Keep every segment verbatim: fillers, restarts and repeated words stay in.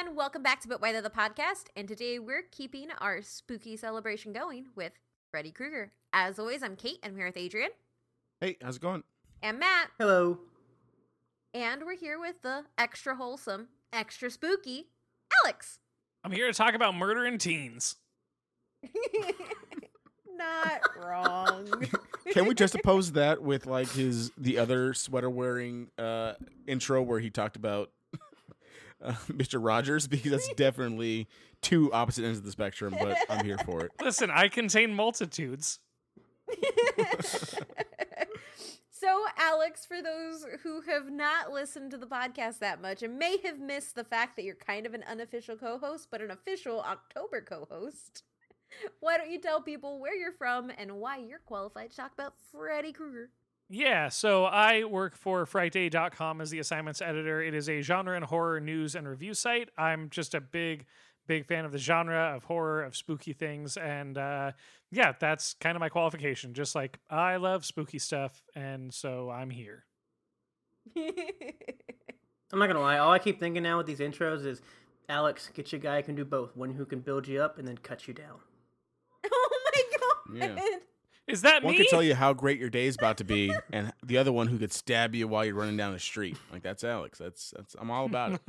everyone. Welcome back to But Why Though the podcast. And today we're keeping our spooky celebration going with Freddy Krueger. As always, I'm Kate. I'm here with Adrian. Hey, how's it going? And Matt. Hello. And we're here with the extra wholesome, extra spooky Alex. I'm here to talk about murder in teens. Not wrong. Can we juxtapose that with like his the other sweater wearing uh, intro where he talked about uh, Mister Rogers? Because that's definitely two opposite ends of the spectrum, but I'm here for it. Listen, I contain multitudes. So, Alex, for those who have not listened to the podcast that much and may have missed the fact that you're kind of an unofficial co-host, but an official October co-host, why don't you tell people where you're from and why you're qualified to talk about Freddy Krueger? Yeah, so I work for Friday dot com as the assignments editor. It is a genre and horror news and review site. I'm just a big, big fan of the genre, of horror, of spooky things. And uh, yeah, that's kind of my qualification. Just like, I love spooky stuff, and so I'm here. I'm not going to lie. All I keep thinking now with these intros is, Alex, get your guy who can do both. One who can build you up and then cut you down. Oh my God. Yeah. Is that one me? One could tell you how great your day is about to be, and the other one who could stab you while you're running down the street. Like, that's Alex. That's that's. I'm all about it.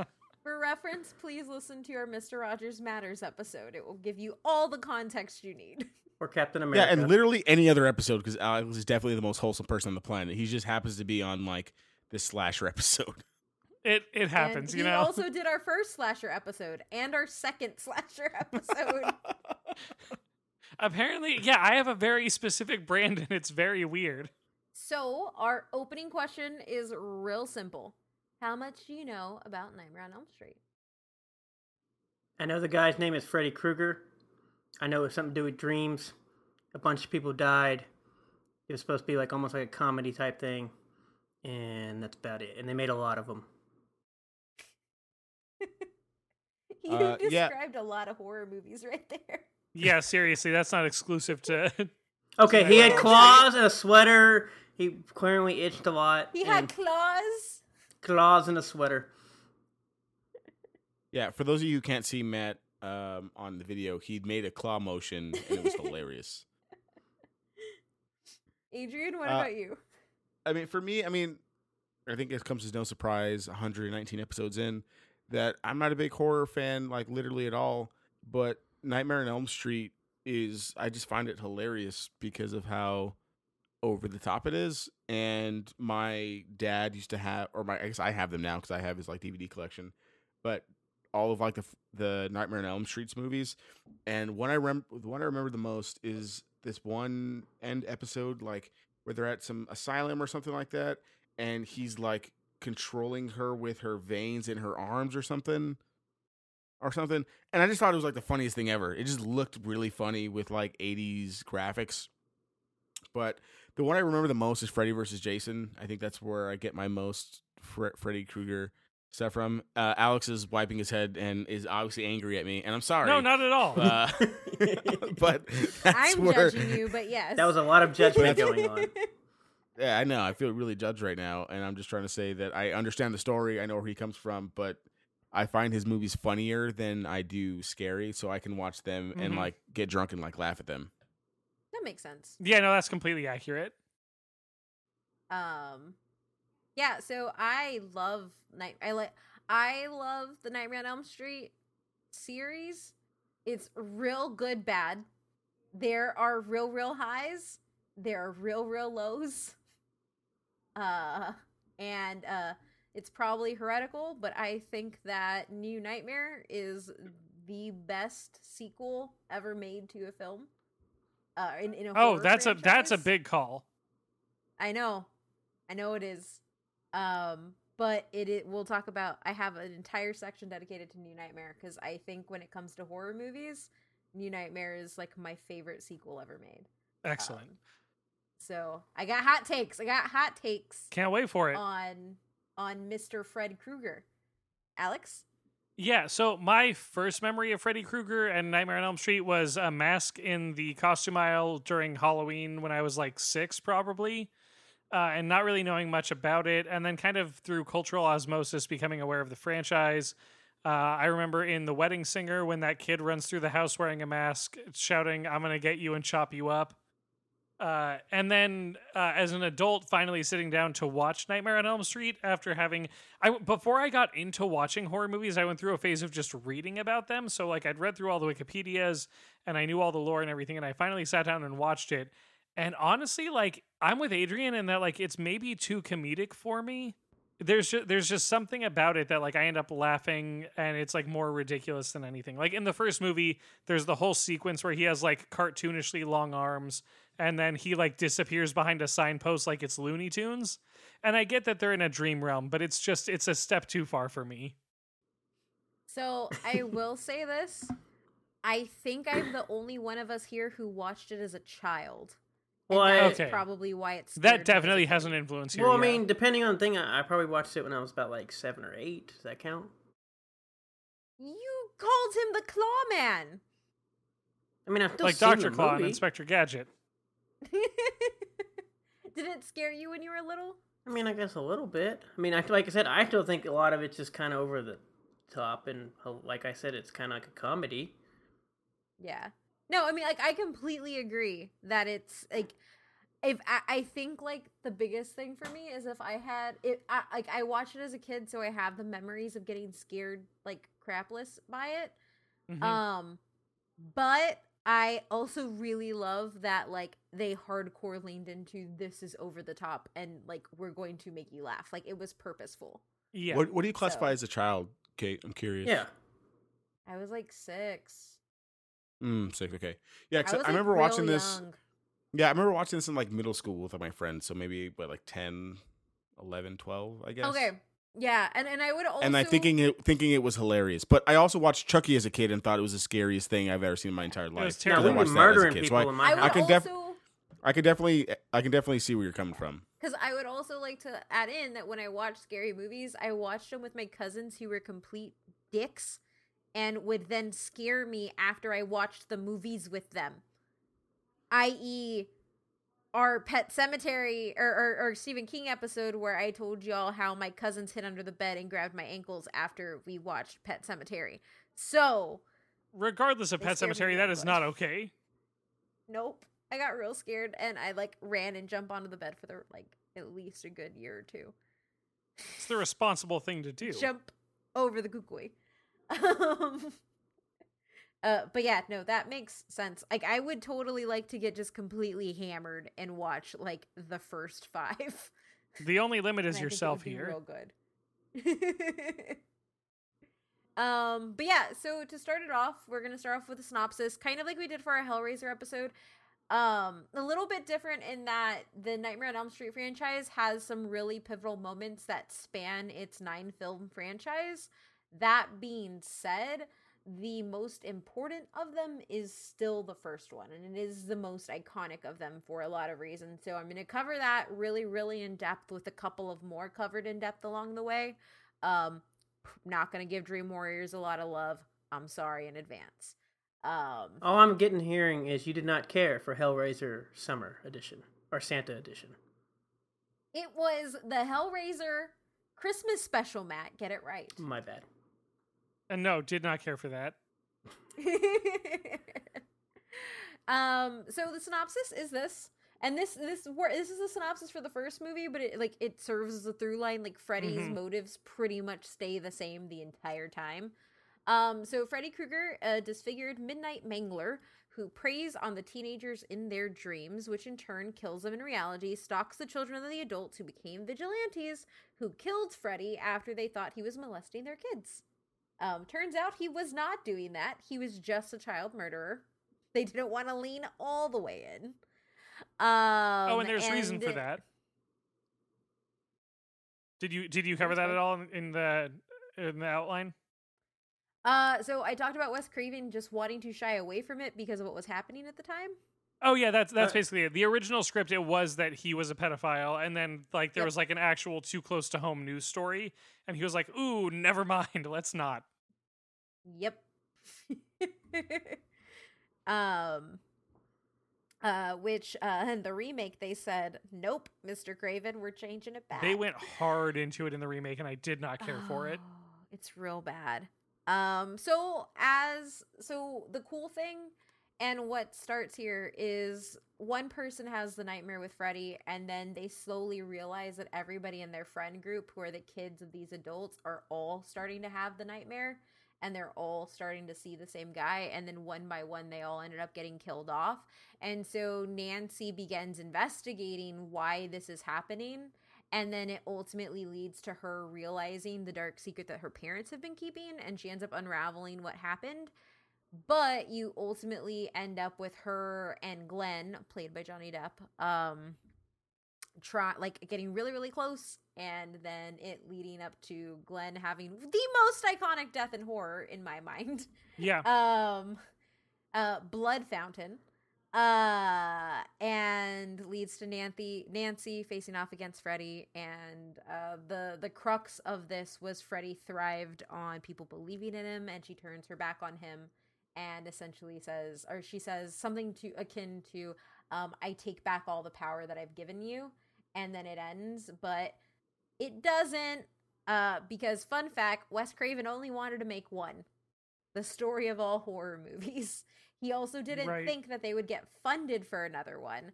For reference, please listen to our Mister Rogers Matters episode. It will give you all the context you need. Or Captain America. Yeah, and literally any other episode, because Alex is definitely the most wholesome person on the planet. He just happens to be on, like, this slasher episode. It it happens, and you know. We also did our first slasher episode and our second slasher episode. Apparently, yeah, I have a very specific brand and it's very weird. So our opening question is real simple. How much do you know about Nightmare on Elm Street? I know the guy's name is Freddy Krueger. I know it's something to do with dreams. A bunch of people died. It was supposed to be like almost like a comedy type thing. And that's about it. And they made a lot of them. You uh, described yeah. a lot of horror movies right there. Yeah, seriously, that's not exclusive to... Okay, to he had claws and a sweater. He clearly itched a lot. He had claws? Claws and a sweater. Yeah, for those of you who can't see Matt um, on the video, he made a claw motion, and it was hilarious. Adrian, what uh, about you? I mean, for me, I mean, I think it comes as no surprise, one hundred nineteen episodes in, that I'm not a big horror fan, like, literally at all, but... Nightmare on Elm Street is, I just find it hilarious because of how over the top it is. And my dad used to have, or my, I guess I have them now because I have his like D V D collection, but all of like the the Nightmare on Elm Street's movies. And one I remember, one I remember the most is this one end episode, like where they're at some asylum or something like that, and he's like controlling her with her veins in her arms or something. Or something, and I just thought it was like the funniest thing ever. It just looked really funny with like eighties graphics. But the one I remember the most is Freddy versus Jason. I think that's where I get my most Fre- Freddy Krueger stuff from. Uh, Alex is wiping his head and is obviously angry at me, and I'm sorry. No, not at all. Uh, but that's I'm where... judging you, but yes, that was a lot of judgment going on. Yeah, I know. I feel really judged right now, and I'm just trying to say that I understand the story. I know where he comes from, but. I find his movies funnier than I do scary, so I can watch them mm-hmm. and like get drunk and like laugh at them. That makes sense. Yeah, no, that's completely accurate. Um, yeah. So I love night. I like. I love the Nightmare on Elm Street series. It's real good, bad. There are real, real highs. There are real, real lows. Uh, and uh. It's probably heretical, but I think that New Nightmare is the best sequel ever made to a film. Uh, in, in a oh, that's franchise. a that's a big call. I know, I know it is. Um, but it, it we'll talk about. I have an entire section dedicated to New Nightmare because I think when it comes to horror movies, New Nightmare is like my favorite sequel ever made. Excellent. Um, so I got hot takes. I got hot takes. Can't wait for it. On. On Mister Fred Krueger. Alex? Yeah, so my first memory of Freddy Krueger and Nightmare on Elm Street was a mask in the costume aisle during Halloween when I was like six, probably, uh, and not really knowing much about it, and then kind of through cultural osmosis becoming aware of the franchise, Uh, I remember in The Wedding Singer when that kid runs through the house wearing a mask, shouting, "I'm going to get you and chop you up." Uh, and then uh, as an adult, finally sitting down to watch Nightmare on Elm Street after having... I, before I got into watching horror movies, I went through a phase of just reading about them. So like I'd read through all the Wikipedias and I knew all the lore and everything. And I finally sat down and watched it. And honestly, like I'm with Adrian in that like it's maybe too comedic for me. There's just, there's just something about it that like I end up laughing and it's like more ridiculous than anything. Like in the first movie, there's the whole sequence where he has like cartoonishly long arms and then he like disappears behind a signpost like it's Looney Tunes. And I get that they're in a dream realm, but it's just, it's a step too far for me. So I will say this. I think I'm the only one of us here who watched it as a child. Well, I, okay. Probably why it's that definitely has an influence here. Well, I yeah. mean, depending on the thing, I, I probably watched it when I was about like seven or eight. Does that count? You called him the Claw Man. I mean, I've still like seen Doctor Claw and Inspector Gadget. Did it scare you when you were little? I mean, I guess a little bit. I mean, I like I said, I still think a lot of it's just kind of over the top, and like I said, it's kind of like a comedy. Yeah. No, I mean, like, I completely agree that it's, like, if I, I think, like, the biggest thing for me is if I had, if I, like, I watched it as a kid, so I have the memories of getting scared, like, crapless by it. Mm-hmm. Um, but I also really love that, like, they hardcore leaned into this is over the top and, like, we're going to make you laugh. Like, it was purposeful. Yeah. What, what do you classify so. as a child, Kate? I'm curious. Yeah. I was, like, six. Mm, sick. Okay. Yeah, cause I, was, I remember like, watching this. Young. Yeah, I remember watching this in like middle school with my friends. So maybe but like ten, eleven, twelve, I guess. Okay. Yeah, and, and I would also And I thinking it thinking it was hilarious. But I also watched Chucky as a kid and thought it was the scariest thing I've ever seen in my entire life. It was terrible. No, we murdering people so I, in my house. I can def- I can definitely I can definitely see where you're coming from. Because I would also like to add in that when I watched scary movies, I watched them with my cousins who were complete dicks. And would then scare me after I watched the movies with them, that is, our Pet Sematary or, or or Stephen King episode where I told y'all how my cousins hid under the bed and grabbed my ankles after we watched Pet Sematary. So, regardless of Pet Sematary, that is not okay. Nope, I got real scared and I like ran and jumped onto the bed for the like at least a good year or two. It's the responsible thing to do. Jump over the kukui. Um, uh, but yeah, no, that makes sense. Like, I would totally like to get just completely hammered and watch like the first five. The only limit is yourself here. Real good. um, but yeah, so to start it off, we're gonna start off with a synopsis, kind of like we did for our Hellraiser episode. Um, a little bit different in that the Nightmare on Elm Street franchise has some really pivotal moments that span its nine film franchise. That being said, the most important of them is still the first one, and it is the most iconic of them for a lot of reasons. So I'm going to cover that really, really in depth with a couple of more covered in depth along the way. Um, not going to give Dream Warriors a lot of love. I'm sorry in advance. Um, All I'm getting hearing is you did not care for Hellraiser Summer Edition or Santa Edition. It was the Hellraiser Christmas special, Matt. Get it right. My bad. And no, did not care for that. um, so the synopsis is this, and this this this is the synopsis for the first movie, but it like it serves as a through line. Like Freddy's mm-hmm. motives pretty much stay the same the entire time. Um, so Freddy Krueger, a disfigured midnight mangler who preys on the teenagers in their dreams, which in turn kills them in reality, stalks the children of the adults who became vigilantes who killed Freddy after they thought he was molesting their kids. Um, turns out he was not doing that. He was just a child murderer. They didn't want to lean all the way in. Um, oh, and there's and reason for that. Did you did you cover that at all in, in the in the outline? Uh, so I talked about Wes Craven just wanting to shy away from it because of what was happening at the time. Oh yeah, that's that's uh, basically it. The original script, it was that he was a pedophile, and then like there yep. was like an actual too close to home news story, and he was like, "Ooh, never mind, let's not." Yep. um. Uh, which uh, in the remake they said, "Nope, Mister Craven, we're changing it back." They went hard into it in the remake, and I did not care oh, for it. It's real bad. Um, so as so the cool thing and what starts here is one person has the nightmare with Freddy, and then they slowly realize that everybody in their friend group who are the kids of these adults are all starting to have the nightmare, and they're all starting to see the same guy, and then one by one they all ended up getting killed off. And so Nancy begins investigating why this is happening, and then it ultimately leads to her realizing the dark secret that her parents have been keeping, and she ends up unraveling what happened. But you ultimately end up with her and Glenn, played by Johnny Depp, um, try like getting really, really close, and then it leading up to Glenn having the most iconic death in horror in my mind. Yeah. Um, uh, blood fountain, uh, and leads to Nancy Nancy facing off against Freddy, and uh, the the crux of this was Freddy thrived on people believing in him, and she turns her back on him. And essentially says, or she says something to akin to, um, I take back all the power that I've given you. And then it ends, but it doesn't, uh, because fun fact, Wes Craven only wanted to make one. The story of all horror movies. He also didn't right. think that they would get funded for another one.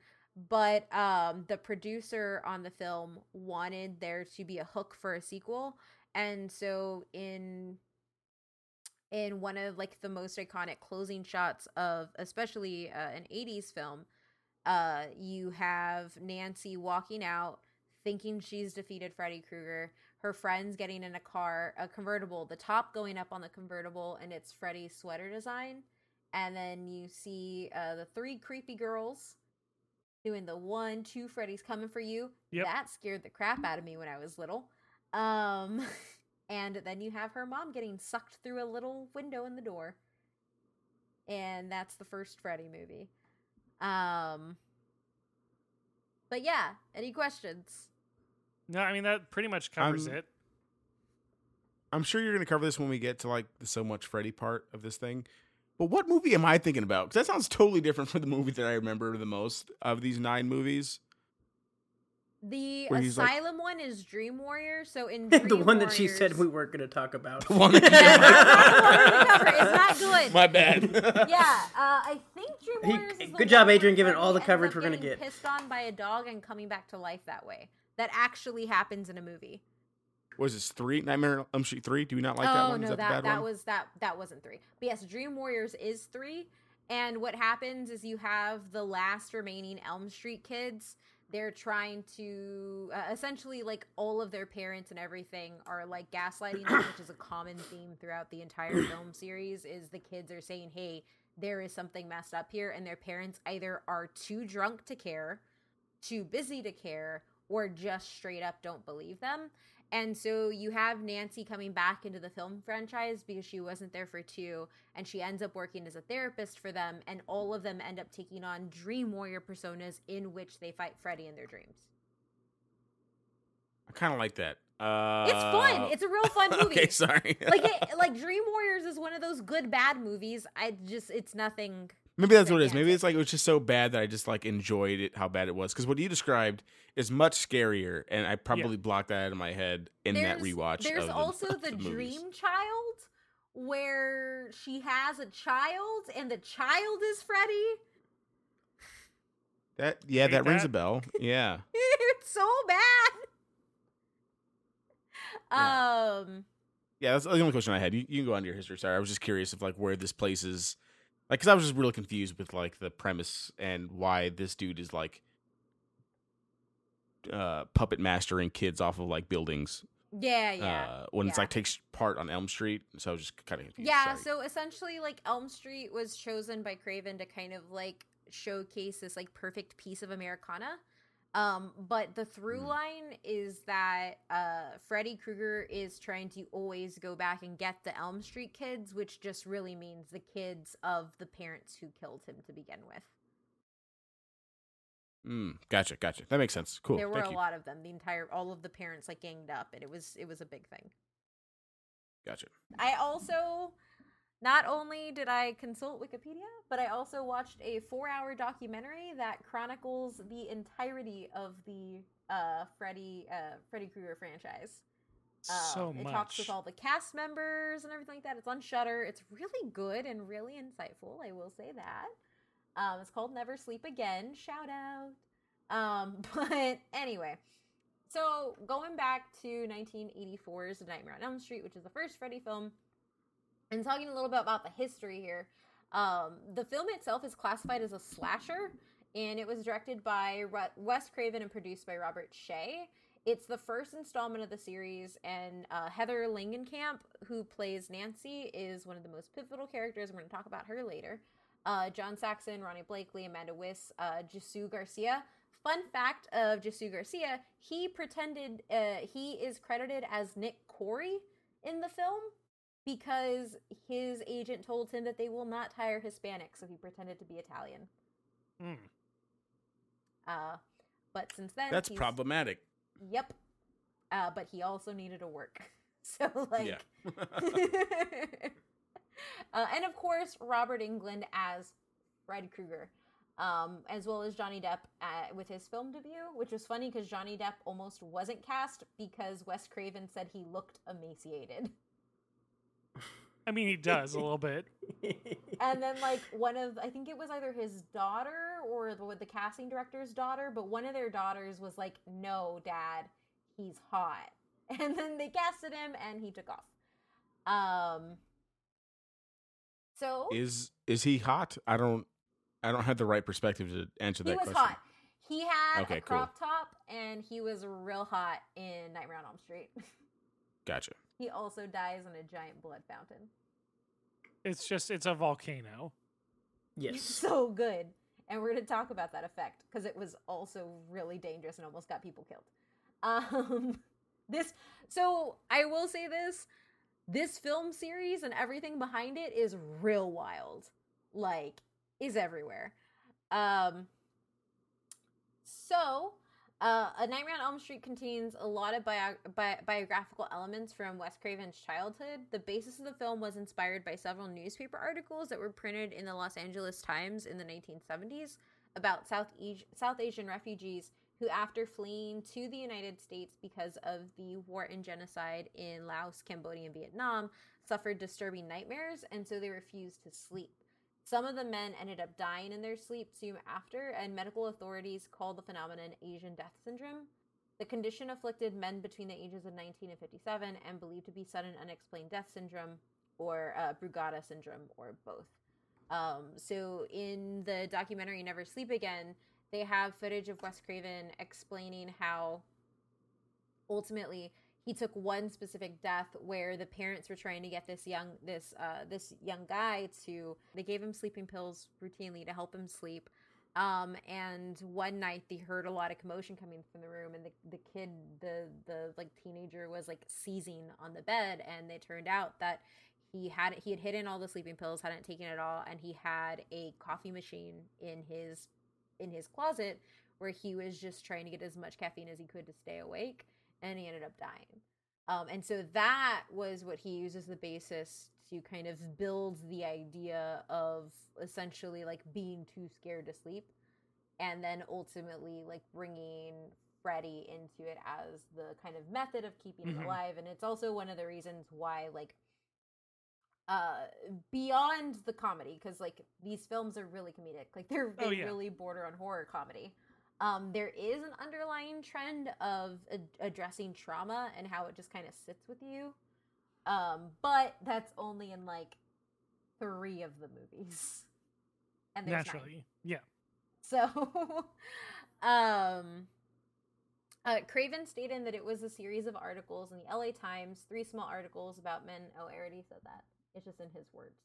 But um, the producer on the film wanted there to be a hook for a sequel. And so in... in one of like the most iconic closing shots of especially uh, an eighties film, uh, you have Nancy walking out thinking she's defeated Freddy Krueger, her friends getting in a car, a convertible, the top going up on the convertible, and it's Freddy's sweater design. And then you see uh, the three creepy girls doing the one, two, Freddy's coming for you. Yep. That scared the crap out of me when I was little. Um... And then you have her mom getting sucked through a little window in the door. And that's the first Freddy movie. Um, but yeah, any questions? No, I mean, that pretty much covers I'm, it. I'm sure you're going to cover this when we get to like the So Much Freddy part of this thing. But what movie am I thinking about? Because that sounds totally different from the movie that I remember the most of these nine movies. The Where asylum like, one is Dream Warrior. So in Dream the one Warriors, that she said we weren't going to talk about. The one that yeah, cover. It's not good. My bad. Yeah, uh, I think Dream Warriors. He, is good job, Adrian, giving all the coverage we're going to get. Pissed on by a dog and coming back to life that way. That actually happens in a movie. Was this three? Nightmare on Elm Street three? Do you not like oh, that one? No, is that that, the bad that one? was that that wasn't three. But yes, Dream Warriors is three. And what happens is you have the last remaining Elm Street kids. They're trying to, uh, essentially, like, all of their parents and everything are, like, gaslighting them, which is a common theme throughout the entire film series, is the kids are saying, hey, there is something messed up here, and their parents either are too drunk to care, too busy to care, or just straight up don't believe them. And so you have Nancy coming back into the film franchise because she wasn't there for two, and she ends up working as a therapist for them, and all of them end up taking on Dream Warrior personas in which they fight Freddy in their dreams. I kind of like that. Uh... It's fun. It's a real fun movie. Okay, sorry. like, it, like Dream Warriors is one of those good bad movies. I just, it's nothing. Maybe that's what it is. Maybe it's like it was just so bad that I just like enjoyed it, how bad it was. Because what you described is much scarier, and I probably yeah. blocked that out of my head in there's, that rewatch. There's of also the, the, the dream child, where she has a child, and the child is Freddy. That yeah, that, that rings a bell. Yeah, it's so bad. Yeah. Um. Yeah, that's the only question I had. You, you can go on to your history. Sorry, I was just curious of like where this place is. Like, because I was just really confused with, like, the premise and why this dude is, like, uh, puppet mastering kids off of, like, buildings. Yeah, yeah. Uh, when yeah. it's, like, takes part on Elm Street. So I was just kind of confused. Yeah, Sorry. So essentially, like, Elm Street was chosen by Craven to kind of, like, showcase this, like, perfect piece of Americana. Um, but the through line mm. is that uh, Freddy Krueger is trying to always go back and get the Elm Street kids, which just really means the kids of the parents who killed him to begin with. Mm, gotcha, gotcha. That makes sense. Cool. There were Thank a you. lot of them. The entire, all of the parents like ganged up, and it was it was a big thing. Gotcha. I also. Not only did I consult Wikipedia, but I also watched a four-hour documentary that chronicles the entirety of the uh, Freddy uh, Freddy Krueger franchise. So um, it much. talks with all the cast members and everything like that. It's on Shudder. It's really good and really insightful. I will say that. Um, it's called Never Sleep Again. Shout out. Um, but anyway, so going back to nineteen eighty-four's Nightmare on Elm Street, which is the first Freddy film, and talking a little bit about the history here, um, the film itself is classified as a slasher, and it was directed by Wes Craven and produced by Robert Shaye. It's the first installment of the series, and uh, Heather Langenkamp, who plays Nancy, is one of the most pivotal characters. We're going to talk about her later. Uh, John Saxon, Ronnie Blakely, Amanda Wiss, uh, Jesu Garcia. Fun fact of Jesu Garcia, he pretended, uh, he is credited as Nick Corey in the film because his agent told him that they will not hire Hispanics, so he pretended to be Italian. Hmm. Uh, but since then... That's problematic. Yep. Uh, but he also needed to work. So, like... Yeah. Uh, and, of course, Robert Englund as Freddy Krueger, um, as well as Johnny Depp uh, with his film debut, which was funny because Johnny Depp almost wasn't cast because Wes Craven said he looked emaciated. I mean, he does a little bit. And then, like, one of, I think it was either his daughter or the, the casting director's daughter, but one of their daughters was like, no, Dad, he's hot. And then they casted him and he took off. Um... So is is he hot? I don't I don't have the right perspective to answer that question. He was hot. He had okay, a crop cool. top and he was real hot in Nightmare on Elm Street. Gotcha. He also dies in a giant blood fountain. It's just it's a volcano. Yes. It's so good. And we're going to talk about that effect because it was also really dangerous and almost got people killed. Um this so I will say this This film series and everything behind it is real wild. Like, is everywhere. Um, so, uh, A Nightmare on Elm Street contains a lot of bio- bi- biographical elements from Wes Craven's childhood. The basis of the film was inspired by several newspaper articles that were printed in the Los Angeles Times in the nineteen seventies about South, e- South Asian refugees who, after fleeing to the United States because of the war and genocide in Laos, Cambodia, and Vietnam, suffered disturbing nightmares, and so they refused to sleep. Some of the men ended up dying in their sleep soon after, and medical authorities called the phenomenon Asian death syndrome. The condition afflicted men between the ages of nineteen and fifty-seven and believed to be sudden unexplained death syndrome or uh, Brugada syndrome or both. Um, so in the documentary Never Sleep Again, they have footage of Wes Craven explaining how ultimately he took one specific death where the parents were trying to get this young this uh, this young guy to they gave him sleeping pills routinely to help him sleep. Um, and one night they heard a lot of commotion coming from the room, and the, the kid the the like teenager was like seizing on the bed, and it turned out that He had he had hidden all the sleeping pills, hadn't taken it all, and he had a coffee machine in his in his closet where he was just trying to get as much caffeine as he could to stay awake, and he ended up dying. Um, and so that was what he used as the basis to kind of build the idea of essentially like being too scared to sleep, and then ultimately like bringing Freddy into it as the kind of method of keeping mm-hmm. it alive. And it's also one of the reasons why like. Uh, beyond the comedy, because like these films are really comedic, like they're they oh, yeah. really border on horror comedy. Um, there is an underlying trend of ad- addressing trauma and how it just kind of sits with you, um, but that's only in like three of the movies, and there's naturally, nine. yeah. So, um. Uh, Craven stated that it was a series of articles in the L A Times, three small articles about men. Oh, I already said that. It's just in his words.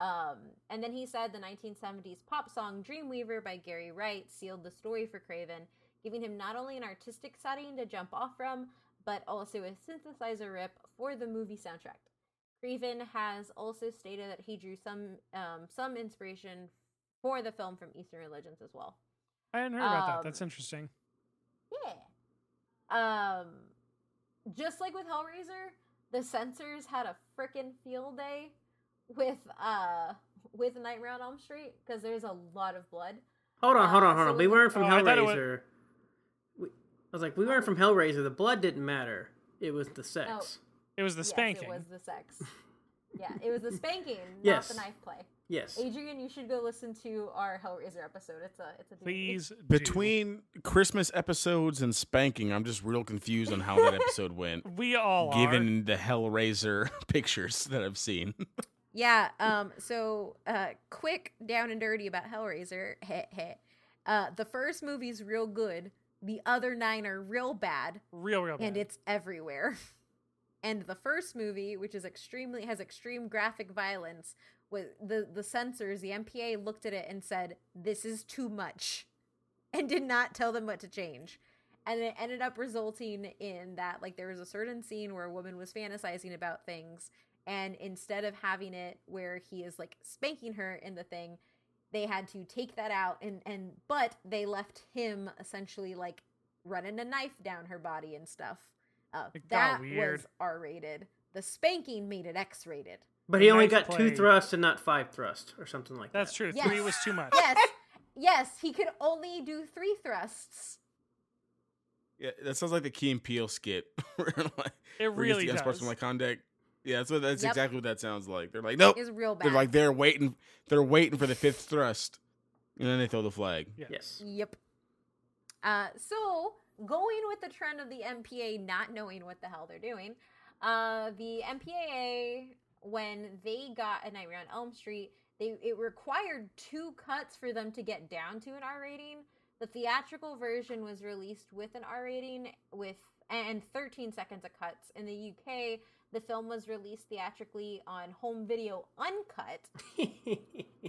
Um, and then he said the nineteen seventies pop song Dreamweaver by Gary Wright sealed the story for Craven, giving him not only an artistic setting to jump off from, but also a synthesizer rip for the movie soundtrack. Craven has also stated that he drew some um, some inspiration for the film from Eastern religions as well. I hadn't heard um, about that. That's interesting. Yeah. Um, just like with Hellraiser, the censors had a frickin' field day with uh with Nightmare on Elm Street because there's a lot of blood. Hold on, hold on, hold on. So we weren't from oh, Hellraiser. I, was... We, I was like, we weren't from Hellraiser. The blood didn't matter. It was the sex. Oh. It was the yes, spanking. It was the sex. Yeah, it was the spanking, yes. Not the knife play. Yes. Adrian, you should go listen to our Hellraiser episode. It's a it's a Please do. Between Christmas episodes and spanking, I'm just real confused on how that episode went. We all given are. Given the Hellraiser pictures that I've seen. Yeah, um so uh quick down and dirty about Hellraiser. Heh heh. Uh the first movie's real good. The other nine are real bad. Real real bad. And it's everywhere. And the first movie, which is extremely has extreme graphic violence, was the, the censors, the M P A A looked at it and said, "This is too much," and did not tell them what to change. And it ended up resulting in that, like, there was a certain scene where a woman was fantasizing about things, and instead of having it where he is like spanking her in the thing, they had to take that out, and and but they left him essentially like running a knife down her body and stuff. Uh, that weird. Was R-rated. The spanking made it X-rated. But he the only got play. two thrusts and not five thrusts or something like That's that. That's true. Yes. Three was too much. Yes. Yes, he could only do three thrusts. Yeah, that sounds like the Key and Peele skit. like, it really does. Unsportsmanlike like conduct. Yeah, that's, what, that's yep. exactly what that sounds like. They're like, nope. It's real bad. They're like, they're waiting, they're waiting for the fifth thrust. And then they throw the flag. Yeah. Yes. Yep. Uh, so... Going with the trend of the M P A A not knowing what the hell they're doing, uh, the M P A A, when they got A Nightmare on Elm Street, they it required two cuts for them to get down to an R rating. The theatrical version was released with an R rating with and thirteen seconds of cuts. In the U K, the film was released theatrically on home video uncut,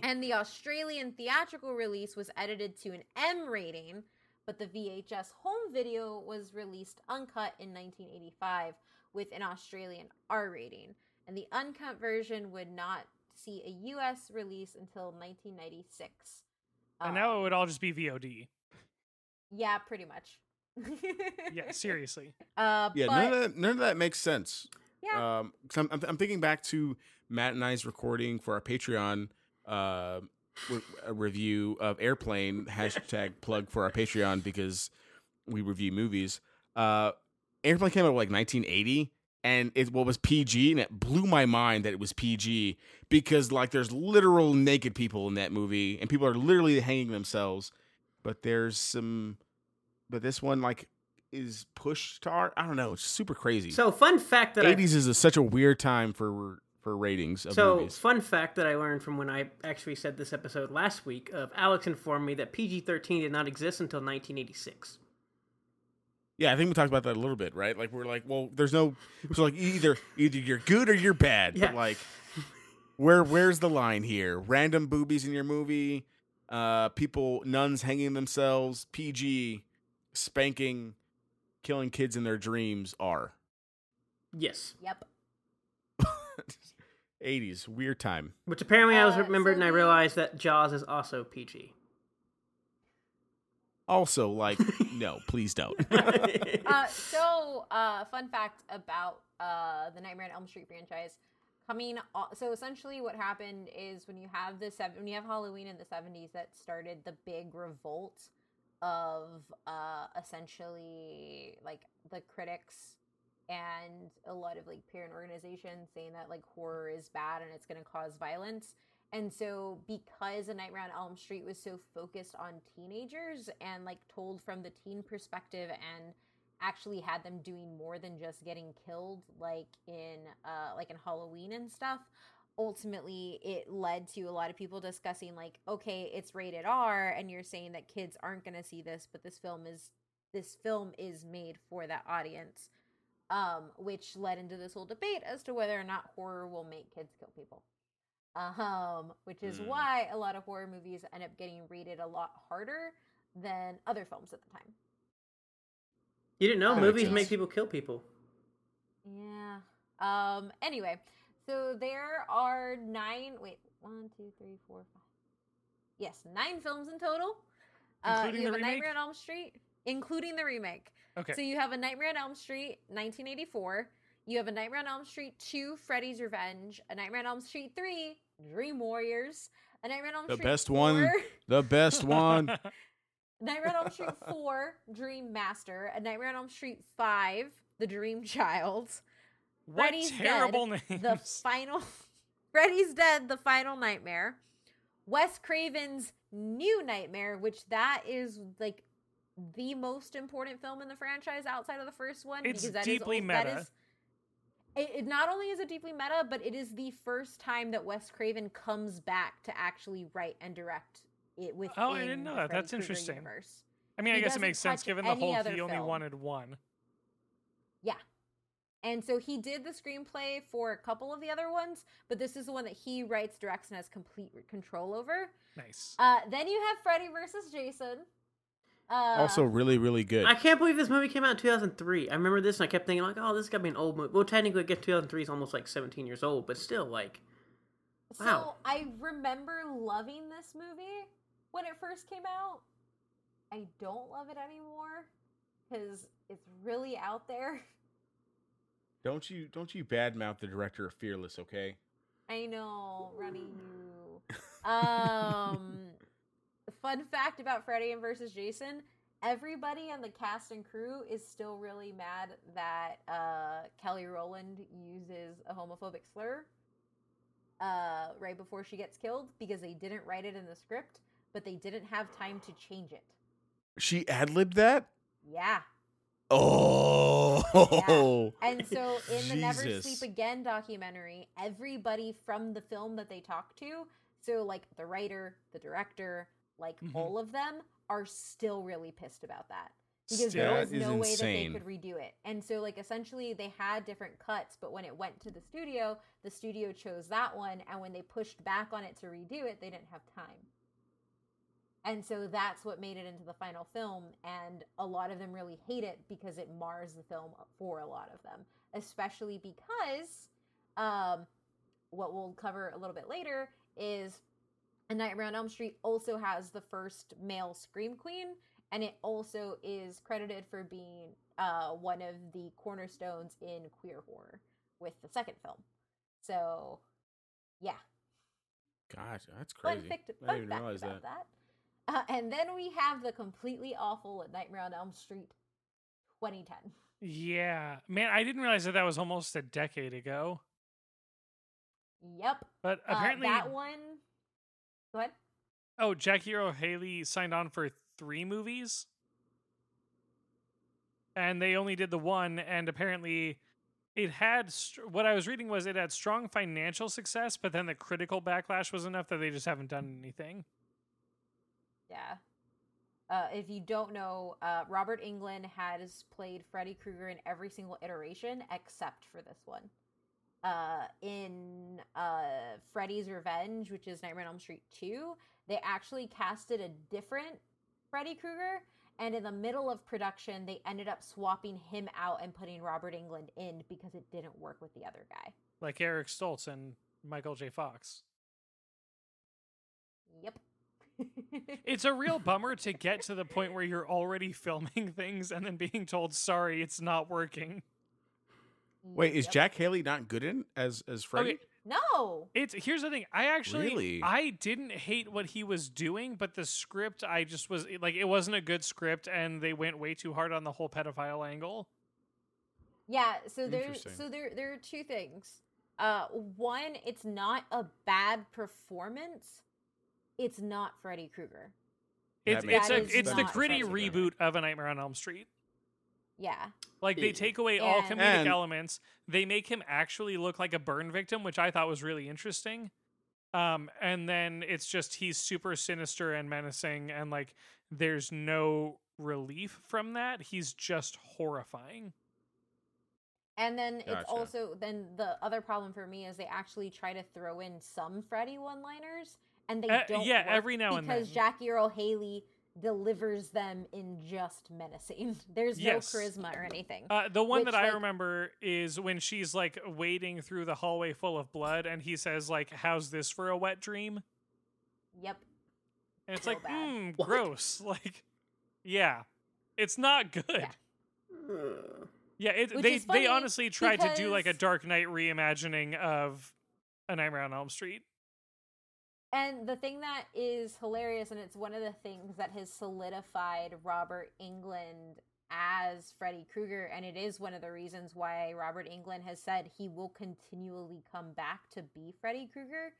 and the Australian theatrical release was edited to an M rating. But the V H S home video was released uncut in nineteen eighty-five with an Australian R rating. And the uncut version would not see a U S release until nineteen ninety-six. And um, now it would all just be V O D. Yeah, pretty much. Yeah, seriously. Uh, yeah, but, none, of that, none of that makes sense. Yeah. Um, 'cause I'm, I'm thinking back to Matt and I's recording for our Patreon uh a review of Airplane, hashtag plug for our Patreon because we review movies. Uh, Airplane came out like nineteen eighty, and it what was P G, and it blew my mind that it was P G because like there's literal naked people in that movie, and people are literally hanging themselves. But there's some, but this one like is pushed to art. I don't know. It's super crazy. So fun fact that eighties is a, such a weird time for. For ratings of so, movies. Fun fact that I learned from when I actually said this episode last week of Alex informed me that P G thirteen did not exist until nineteen eighty-six. Yeah, I think we talked about that a little bit, right? Like we're like, well, there's no so like either either you're good or you're bad. Yeah. But like where where's the line here? Random boobies in your movie, uh people nuns hanging themselves, P G, spanking, killing kids in their dreams are. Yes. Yep. eighties, weird time. Which apparently uh, I was remembered, so and I realized that Jaws is also P G. Also, like, no, please don't. uh, so, uh, fun fact about uh, the Nightmare on Elm Street franchise. Coming, so essentially, what happened is when you have the seven, when you have Halloween in the seventies, that started the big revolt of uh, essentially like the critics. And a lot of like parent organizations saying that like horror is bad and it's going to cause violence. And so because A Nightmare on Elm Street was so focused on teenagers and like told from the teen perspective and actually had them doing more than just getting killed, like in uh, like in Halloween and stuff, ultimately it led to a lot of people discussing like, okay, it's rated R and you're saying that kids aren't going to see this, but this film is this film is made for that audience. Um, which led into this whole debate as to whether or not horror will make kids kill people. Um, which is mm. why a lot of horror movies end up getting rated a lot harder than other films at the time. You didn't know um, movies make people kill people. Yeah. Um, anyway, so there are nine, wait, one, two, three, four, five. Yes, nine films in total. Uh, you have A Nightmare on Elm Street, including the remake. Okay. So you have A Nightmare on Elm Street, nineteen eighty-four. You have A Nightmare on Elm Street two, Freddy's Revenge. A Nightmare on Elm Street three, Dream Warriors. A Nightmare on Elm the Street best four. One, the best one. A Nightmare on Elm Street four, Dream Master. A Nightmare on Elm Street five, The Dream Child, what Freddy's terrible Dead, names. The Final Freddy's Dead, The Final Nightmare, Wes Craven's New Nightmare, which that is like the most important film in the franchise outside of the first one. It's because that deeply is, meta. That is, it, it not only is it deeply meta, but it is the first time that Wes Craven comes back to actually write and direct it within the Freddy Krueger universe. Oh, I didn't know that. That's interesting. I mean, I guess it makes sense given the whole he only wanted one. Yeah. And so he did the screenplay for a couple of the other ones, but this is the one that he writes, directs, and has complete control over. Nice. Uh, then you have Freddy versus Jason. Uh, also really, really good. I can't believe this movie came out in two thousand three. I remember this, and I kept thinking, like, oh, this got to be an old movie. Well, technically, I guess two thousand three is almost like seventeen years old, but still, like, wow. So I remember loving this movie when it first came out. I don't love it anymore because it's really out there. Don't you don't you badmouth the director of Fearless, okay? I know, Ronnie. Um, fun fact about Freddy and versus Jason: everybody on the cast and crew is still really mad that uh, Kelly Rowland uses a homophobic slur uh, right before she gets killed because they didn't write it in the script, but they didn't have time to change it. She ad-libbed that? Yeah. Oh, yeah. And so in the Never Sleep Again documentary, everybody from the film that they talk to, so like the writer, the director, like mm-hmm. all of them are still really pissed about that because that there was no way insane. that they could redo it. And so like essentially they had different cuts, but when it went to the studio, the studio chose that one. And when they pushed back on it to redo it, they didn't have time. And so that's what made it into the final film, and a lot of them really hate it because it mars the film for a lot of them, especially because um, what we'll cover a little bit later is A Nightmare on Elm Street also has the first male Scream Queen, and it also is credited for being uh, one of the cornerstones in queer horror with the second film. So, yeah. Gosh, that's crazy. Fun fact, fun I didn't fact realize about that. that. Uh, and then we have the completely awful Nightmare on Elm Street twenty ten. Yeah. Man, I didn't realize that that was almost a decade ago. Yep. But apparently... Uh, that one... Go ahead. Oh, Jackie Earle Haley signed on for three movies. And they only did the one, and apparently it had... St- what I was reading was it had strong financial success, but then the critical backlash was enough that they just haven't done anything. Yeah. Uh, if you don't know, uh, Robert Englund has played Freddy Krueger in every single iteration except for this one. Uh, in uh, Freddy's Revenge, which is Nightmare on Elm Street two, they actually casted a different Freddy Krueger, and in the middle of production, they ended up swapping him out and putting Robert Englund in because it didn't work with the other guy. Like Eric Stoltz and Michael J. Fox. Yep. It's a real bummer to get to the point where you're already filming things and then being told, sorry, it's not working. Wait, is yep. Jack Haley not good in as as Freddy? Okay. No. It's here's the thing. I actually really? I didn't hate what he was doing, but the script I just was like it wasn't a good script and they went way too hard on the whole pedophile angle. Yeah, so there so there there are two things. Uh, one, it's not a bad performance. It's not Freddy Krueger. It's it's a, it's the gritty reboot of A Nightmare on Elm Street. Yeah. Like, they take away all comedic and, elements. They make him actually look like a burn victim, which I thought was really interesting. Um, and then it's just he's super sinister and menacing, and, like, there's no relief from that. He's just horrifying. And then gotcha. It's also... Then the other problem for me is they actually try to throw in some Freddy one-liners, and they uh, don't yeah, every now and then. Because Jackie Earle Haley delivers them in just menacing. There's yes. no charisma or anything. Uh, the one which, that I like, remember is when she's like wading through the hallway full of blood and he says like, how's this for a wet dream? Yep. And it's so like, hmm, gross. Like, yeah, it's not good. Yeah, yeah it, they they honestly tried because... to do like a Dark Knight reimagining of A Nightmare on Elm Street. And the thing that is hilarious, and it's one of the things that has solidified Robert Englund as Freddy Krueger, and it is one of the reasons why Robert Englund has said he will continually come back to be Freddy Krueger,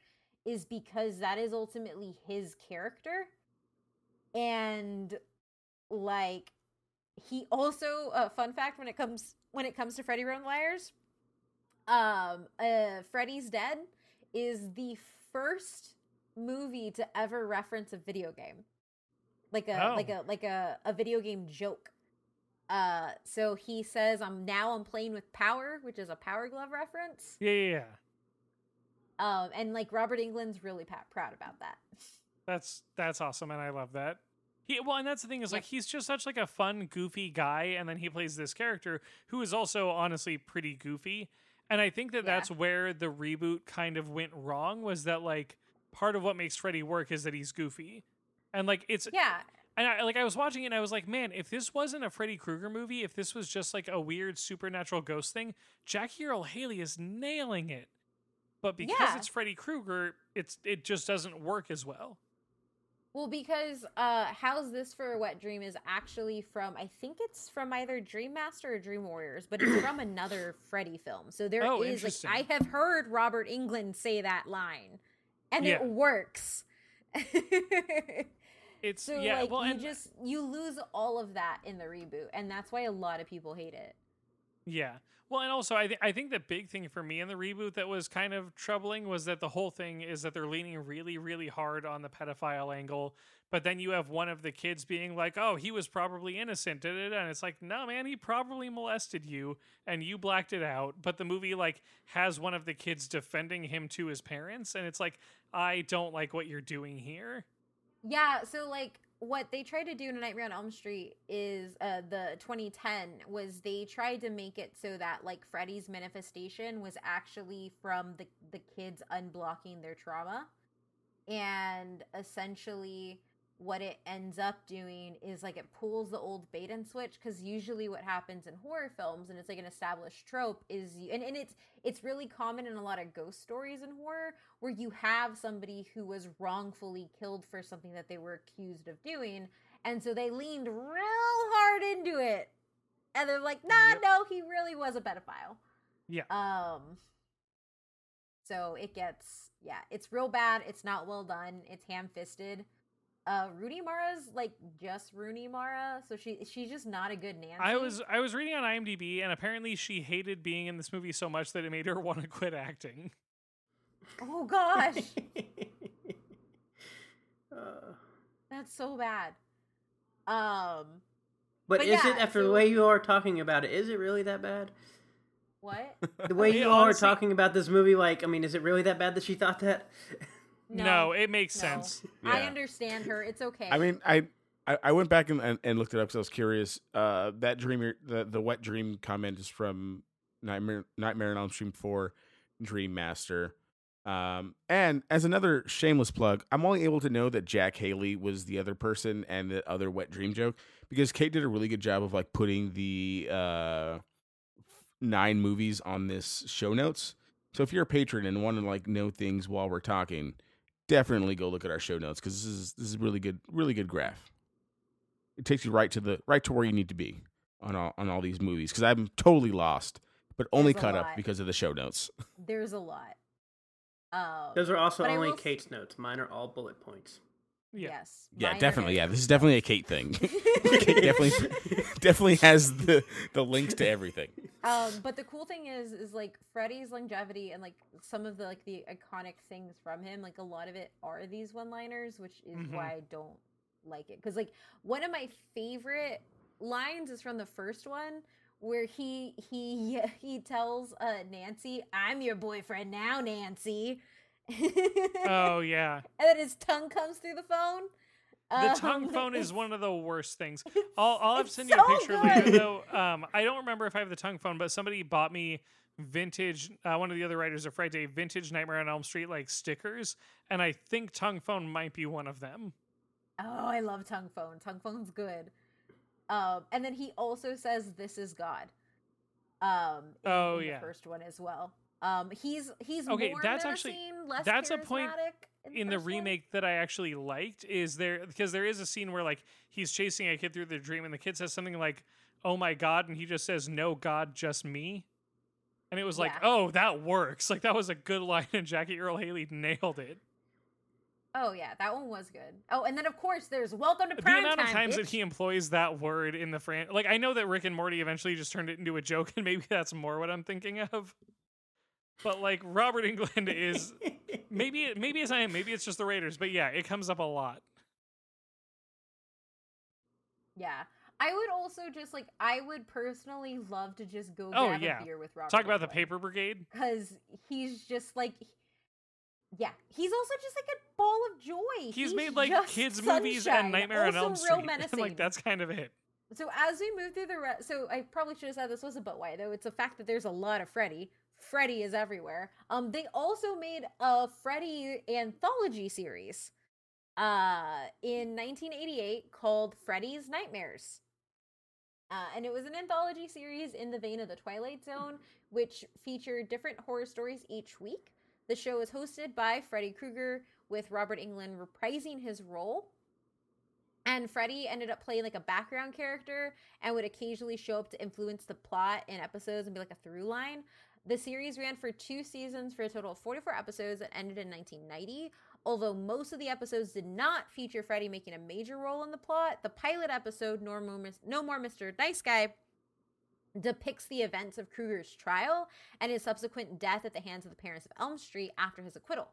is because that is ultimately his character. And like, he also, uh, fun fact, when it comes when it comes to Freddy Run Liars, um, uh, Freddy's Dead is the first movie to ever reference a video game, like a oh. like a like a, a video game joke. Uh, so he says, "I'm now I'm playing with power," which is a Power Glove reference. Yeah, yeah, yeah. Um, and like Robert Englund's really pa- proud about that. That's that's awesome, and I love that. He, well, and that's the thing is, like, yeah. he's just such like a fun, goofy guy, and then he plays this character who is also honestly pretty goofy. And I think that yeah. that's where the reboot kind of went wrong, was that like part of what makes Freddy work is that he's goofy, and like it's yeah. And I, like, I was watching it and I was like, man, if this wasn't a Freddy Krueger movie, if this was just like a weird supernatural ghost thing, Jackie Earle Haley is nailing it. But because yeah. it's Freddy Krueger, it's it just doesn't work as well. Well, because uh, How's This for a Wet Dream is actually from, I think it's from either Dream Master or Dream Warriors, but it's from another Freddy film. So there oh, is, like, I have heard Robert Englund say that line, and yeah. it works. It's so, yeah, like, well, you and, just you lose all of that in the reboot, and that's why a lot of people hate it. Yeah, well, and also I th- I think the big thing for me in the reboot that was kind of troubling was that the whole thing is that they're leaning really, really hard on the pedophile angle, but then you have one of the kids being like, "Oh, he was probably innocent," and it's like, "No, man, he probably molested you, and you blacked it out." But the movie like has one of the kids defending him to his parents, and it's like, I don't like what you're doing here. Yeah, so, like, what they tried to do in Nightmare on Elm Street is, uh, the twenty ten was they tried to make it so that, like, Freddy's manifestation was actually from the, the kids unblocking their trauma. And essentially what it ends up doing is, like, it pulls the old bait and switch, because usually what happens in horror films, and it's, like, an established trope, is, and, and it's it's really common in a lot of ghost stories in horror, where you have somebody who was wrongfully killed for something that they were accused of doing, and so they leaned real hard into it, and they're like, nah, yep. no, he really was a pedophile. Yeah. Um. So it gets, yeah, it's real bad, it's not well done, it's ham-fisted. Uh, Rooney Mara's like just Rooney Mara, so she she's just not a good Nancy. I was I was reading on IMDb, and apparently she hated being in this movie so much that it made her want to quit acting. Oh gosh, uh, that's so bad. Um, but, but is yeah, it after so, the way you are talking about it? Is it really that bad? What? The way you all are talking about this movie, like, I mean, is it really that bad that she thought that? No, no, it makes no. sense. Yeah. I understand her. It's okay. I mean, I I went back and, and, and looked it up because I was curious. Uh, that dream, the, the wet dream comment is from Nightmare Nightmare on Elm Street four, Dream Master. Um, and as another shameless plug, I'm only able to know that Jack Haley was the other person and the other wet dream joke because Kate did a really good job of like putting the uh, nine movies on this show notes. So if you're a patron and want to like know things while we're talking, definitely go look at our show notes because this is this is really good, really good graph. It takes you right to the right to where you need to be on all on all these movies because I'm totally lost, but only There's caught up because of the show notes. There's a lot. Um, Those are also only Kate's s- notes. Mine are all bullet points. Yeah. Yes. Yeah, Mine definitely. Yeah, this is definitely a Kate thing. Kate definitely, definitely has the, the links to everything. Um, but the cool thing is, is like Freddy's longevity and like some of the like the iconic things from him, like a lot of it are these one-liners, which is mm-hmm. why I don't like it. Because like one of my favorite lines is from the first one, where he he he tells uh, Nancy, "I'm your boyfriend now, Nancy." Oh yeah, and then his tongue comes through the phone. The um, tongue phone is one of the worst things. I'll I'll have to send so you a picture good. later though. Um, I don't remember if I have the tongue phone, but somebody bought me vintage. Uh, one of the other writers of Friday, vintage Nightmare on Elm Street like stickers, and I think tongue phone might be one of them. Oh, I love tongue phone. Tongue phone's good. Um, and then he also says, "This is God." Um, in, oh in yeah, the first one as well. Um, he's he's okay, more that's actually less that's a point in, in the remake one. That I actually liked is there because there is a scene where like he's chasing a kid through the dream and the kid says something like, oh my God, and he just says, no God, just me. And it was like, yeah. oh, that works. Like, that was a good line, and Jackie Earle Haley nailed it. Oh, yeah, that one was good. Oh, and then, of course, there's Welcome to Primetime, the amount of times bitch. that he employs that word in the fran... Like, I know that Rick and Morty eventually just turned it into a joke, and maybe that's more what I'm thinking of. But, like, Robert Englund is... maybe, maybe it's I am. Maybe it's just the Raiders. But, yeah, it comes up a lot. Yeah. I would also just, like, I would personally love to just go oh, grab yeah. a beer with Robert Talk Englund. About the Paper Brigade. Because he's just, like... Yeah, he's also just like a ball of joy. He's, he's made like kids' sunshine. movies and Nightmare on Elm Street. Like, that's kind of it. So as we move through the re- so I probably should have said this was a but why though. It's a fact that there's a lot of Freddy. Freddy is everywhere. Um, they also made a Freddy anthology series, uh, in nineteen eighty-eight called Freddy's Nightmares. Uh, and it was an anthology series in the vein of The Twilight Zone, which featured different horror stories each week. The show is hosted by Freddy Krueger, with Robert Englund reprising his role. And Freddy ended up playing like a background character and would occasionally show up to influence the plot in episodes and be like a through line. The series ran for two seasons for a total of forty-four episodes and ended in nineteen ninety. Although most of the episodes did not feature Freddy making a major role in the plot, the pilot episode, No More Mister Nice Guy, depicts the events of Krueger's trial and his subsequent death at the hands of the parents of Elm Street after his acquittal.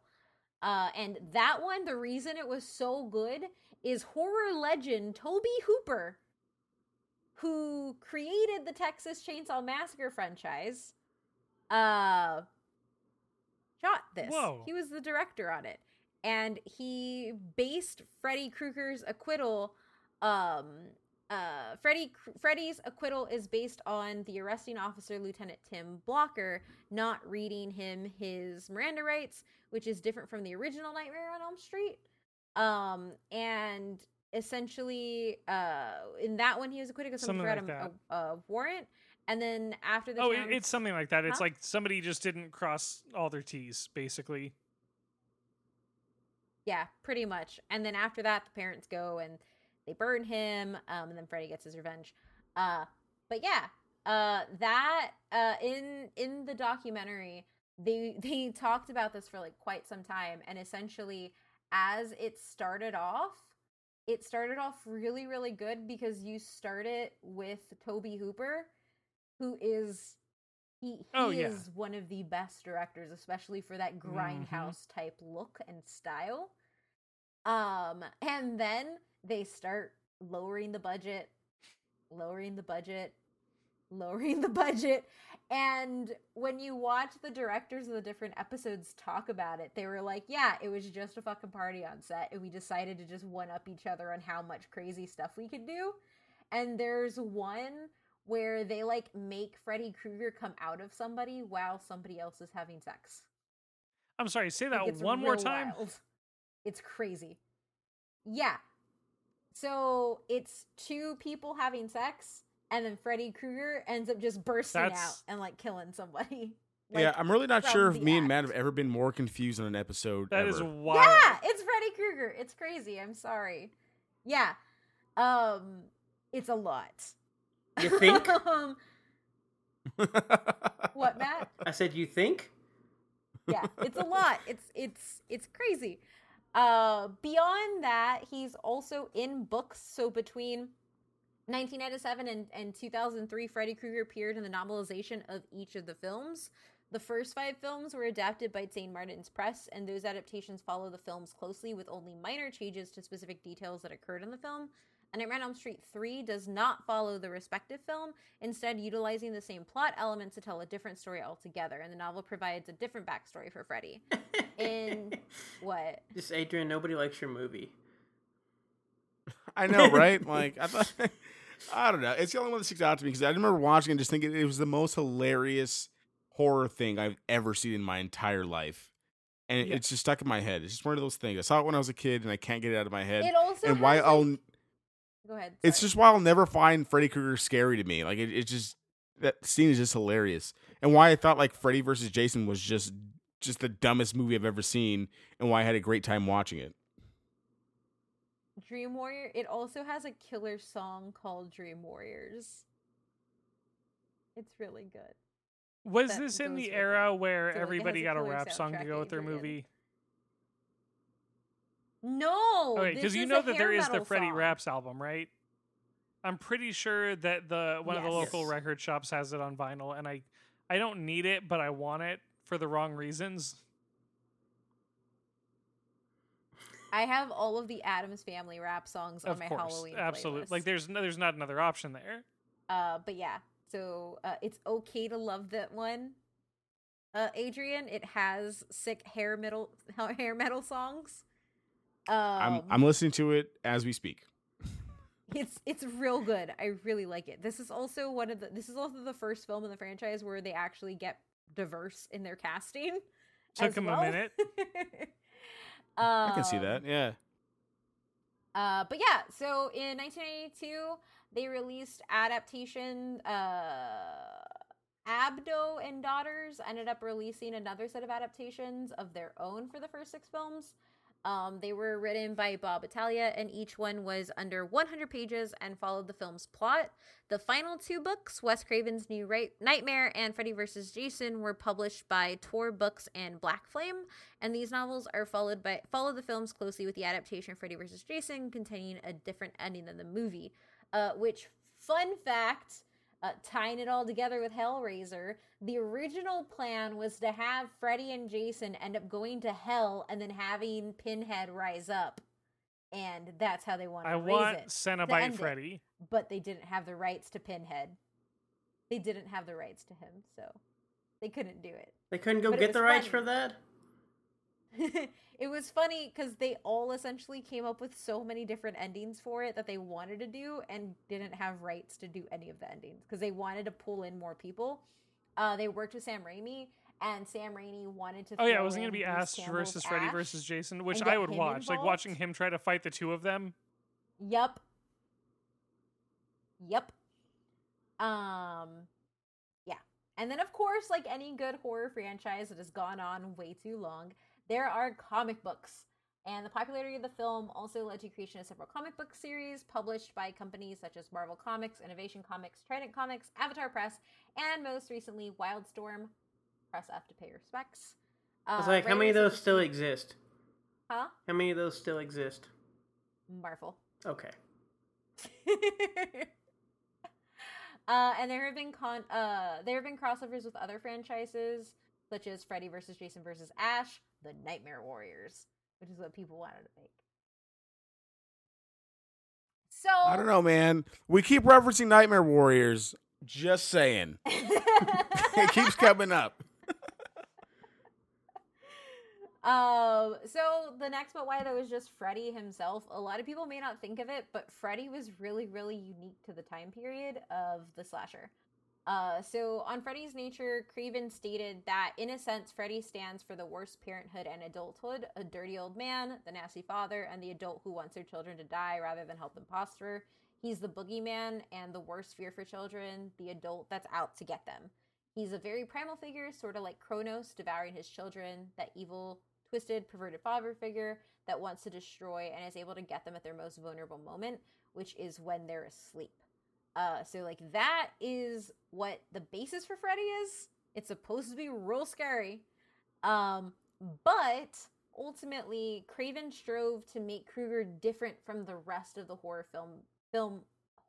Uh, and that one, the reason it was so good is horror legend Tobe Hooper, who created the Texas Chainsaw Massacre franchise, uh, shot this. Whoa. He was the director on it. And he based Freddy Krueger's acquittal um Uh, Freddy, Freddy's acquittal is based on the arresting officer, Lieutenant Tim Blocker, not reading him his Miranda rights, which is different from the original Nightmare on Elm Street. Um, and essentially, uh, in that one, he was acquitted because somebody forgot like a, a warrant. And then after the oh, town... it's something like that. Huh? It's like somebody just didn't cross all their T's, basically. Yeah, pretty much. And then after that, the parents go and they burn him, um, and then Freddy gets his revenge. Uh, but yeah, uh, that uh, in in the documentary, they they talked about this for like quite some time, and essentially, as it started off, it started off really really good because you start it with Tobe Hooper, who is he, he oh, yeah. is one of the best directors, especially for that grindhouse mm-hmm. type look and style. Um, and then. They start lowering the budget, lowering the budget, lowering the budget. And when you watch the directors of the different episodes talk about it, they were like, yeah, it was just a fucking party on set. And we decided to just one-up each other on how much crazy stuff we could do. And there's one where they, like, make Freddy Krueger come out of somebody while somebody else is having sex. I'm sorry, say that like, one more time. Wild. It's crazy. Yeah. So it's two people having sex, and then Freddy Krueger ends up just bursting That's... out and, like, killing somebody. Like, yeah, I'm really not sure if me act. and Matt have ever been more confused on an episode That ever. is wild. Yeah, it's Freddy Krueger. It's crazy. I'm sorry. Yeah. Um, it's a lot. You think? um, what, Matt? I said you think? Yeah, it's a lot. It's it's It's crazy. Uh, beyond that, he's also in books. So between nineteen ninety-seven and, and two thousand three, Freddy Krueger appeared in the novelization of each of the films. The first five films were adapted by Saint Martin's Press, and those adaptations follow the films closely with only minor changes to specific details that occurred in the film. And Nightmare on Elm Street three does not follow the respective film, instead utilizing the same plot elements to tell a different story altogether, and the novel provides a different backstory for Freddy. In what? Just Adrian, nobody likes your movie. I know, right? Like, I thought, I don't know. It's the only one that sticks out to me because I remember watching and just thinking it was the most hilarious horror thing I've ever seen in my entire life. And it, yeah. it's just stuck in my head. It's just one of those things. I saw it when I was a kid and I can't get it out of my head. It also and why I'll like... Go ahead. Sorry. It's just why I'll never find Freddy Krueger scary to me. Like it, it just that scene is just hilarious. And why I thought like Freddy versus Jason was just just the dumbest movie I've ever seen, and why I had a great time watching it. Dream Warrior. It also has a killer song called Dream Warriors. It's really good. Was that this in the era it. where so, like, everybody got a rap song to go with their movie? No. Okay, because you know that there is the Freddy song. Raps album, right? I'm pretty sure that the one yes. of the local yes. record shops has it on vinyl, and I, I don't need it, but I want it for the wrong reasons. I have all of the Addams Family rap songs on of my course, Halloween absolutely. playlist. Like there's no, there's not another option there. Uh, but yeah, so uh, it's okay to love that one. Uh, Adrian, it has sick hair metal hair metal songs. Um, I'm I'm listening to it as we speak. It's it's real good. I really like it. This is also one of the this is also the first film in the franchise where they actually get diverse in their casting. Took them well. a minute. Um, I can see that, yeah. Uh, but yeah, so in nineteen eighty-two, they released adaptation. Uh, Abdo and Daughters ended up releasing another set of adaptations of their own for the first six films. Um, they were written by Bob Italia, and each one was under one hundred pages and followed the film's plot. The final two books, Wes Craven's New Ra- Nightmare and Freddy versus. Jason, were published by Tor Books and Black Flame, and these novels are followed by follow the films closely with the adaptation Freddy versus. Jason containing a different ending than the movie. Uh, which, fun fact, uh, tying it all together with Hellraiser, the original plan was to have Freddy and Jason end up going to hell and then having Pinhead rise up. And that's how they wanted I to want raise it. Cenobite Freddy. It. But they didn't have the rights to Pinhead. They didn't have the rights to him, so they couldn't do it. They couldn't go but get the rights funny. for that? It was funny because they all essentially came up with so many different endings for it that they wanted to do and didn't have rights to do any of the endings because they wanted to pull in more people. Uh, they worked with Sam Raimi, and Sam Raimi wanted to. Oh yeah, it wasn't going to be Ash versus Freddy versus Jason, which I would watch. Involved. Like watching him try to fight the two of them. Yep. Yep. Um. Yeah, and then of course, like any good horror franchise that has gone on way too long, there are comic books, and the popularity of the film also led to creation of several comic book series published by companies such as Marvel Comics, Innovation Comics, Trident Comics, Avatar Press, and most recently, Wildstorm. Press F to pay respects. Uh, it's like, how many of those still exist? Huh? How many of those still exist? Marvel. Okay. uh, and there have been con- uh, there have been crossovers with other franchises, such as Freddy versus. Jason versus. Ash, The Nightmare Warriors, which is what people wanted to make. So I don't know, man. We keep referencing Nightmare Warriors. Just saying. It keeps coming up. um. So the next but why though is just Freddy himself. A lot of people may not think of it, but Freddy was really, really unique to the time period of the slasher. Uh, so, on Freddy's nature, Craven stated that, in a sense, Freddy stands for the worst parenthood and adulthood, a dirty old man, the nasty father, and the adult who wants their children to die rather than help them prosper. He's the boogeyman and the worst fear for children, the adult that's out to get them. He's a very primal figure, sort of like Kronos devouring his children, that evil, twisted, perverted father figure that wants to destroy and is able to get them at their most vulnerable moment, which is when they're asleep. Uh, so, like, that is what the basis for Freddy is. It's supposed to be real scary. Um, but, ultimately, Craven strove to make Krueger different from the rest of the horror film film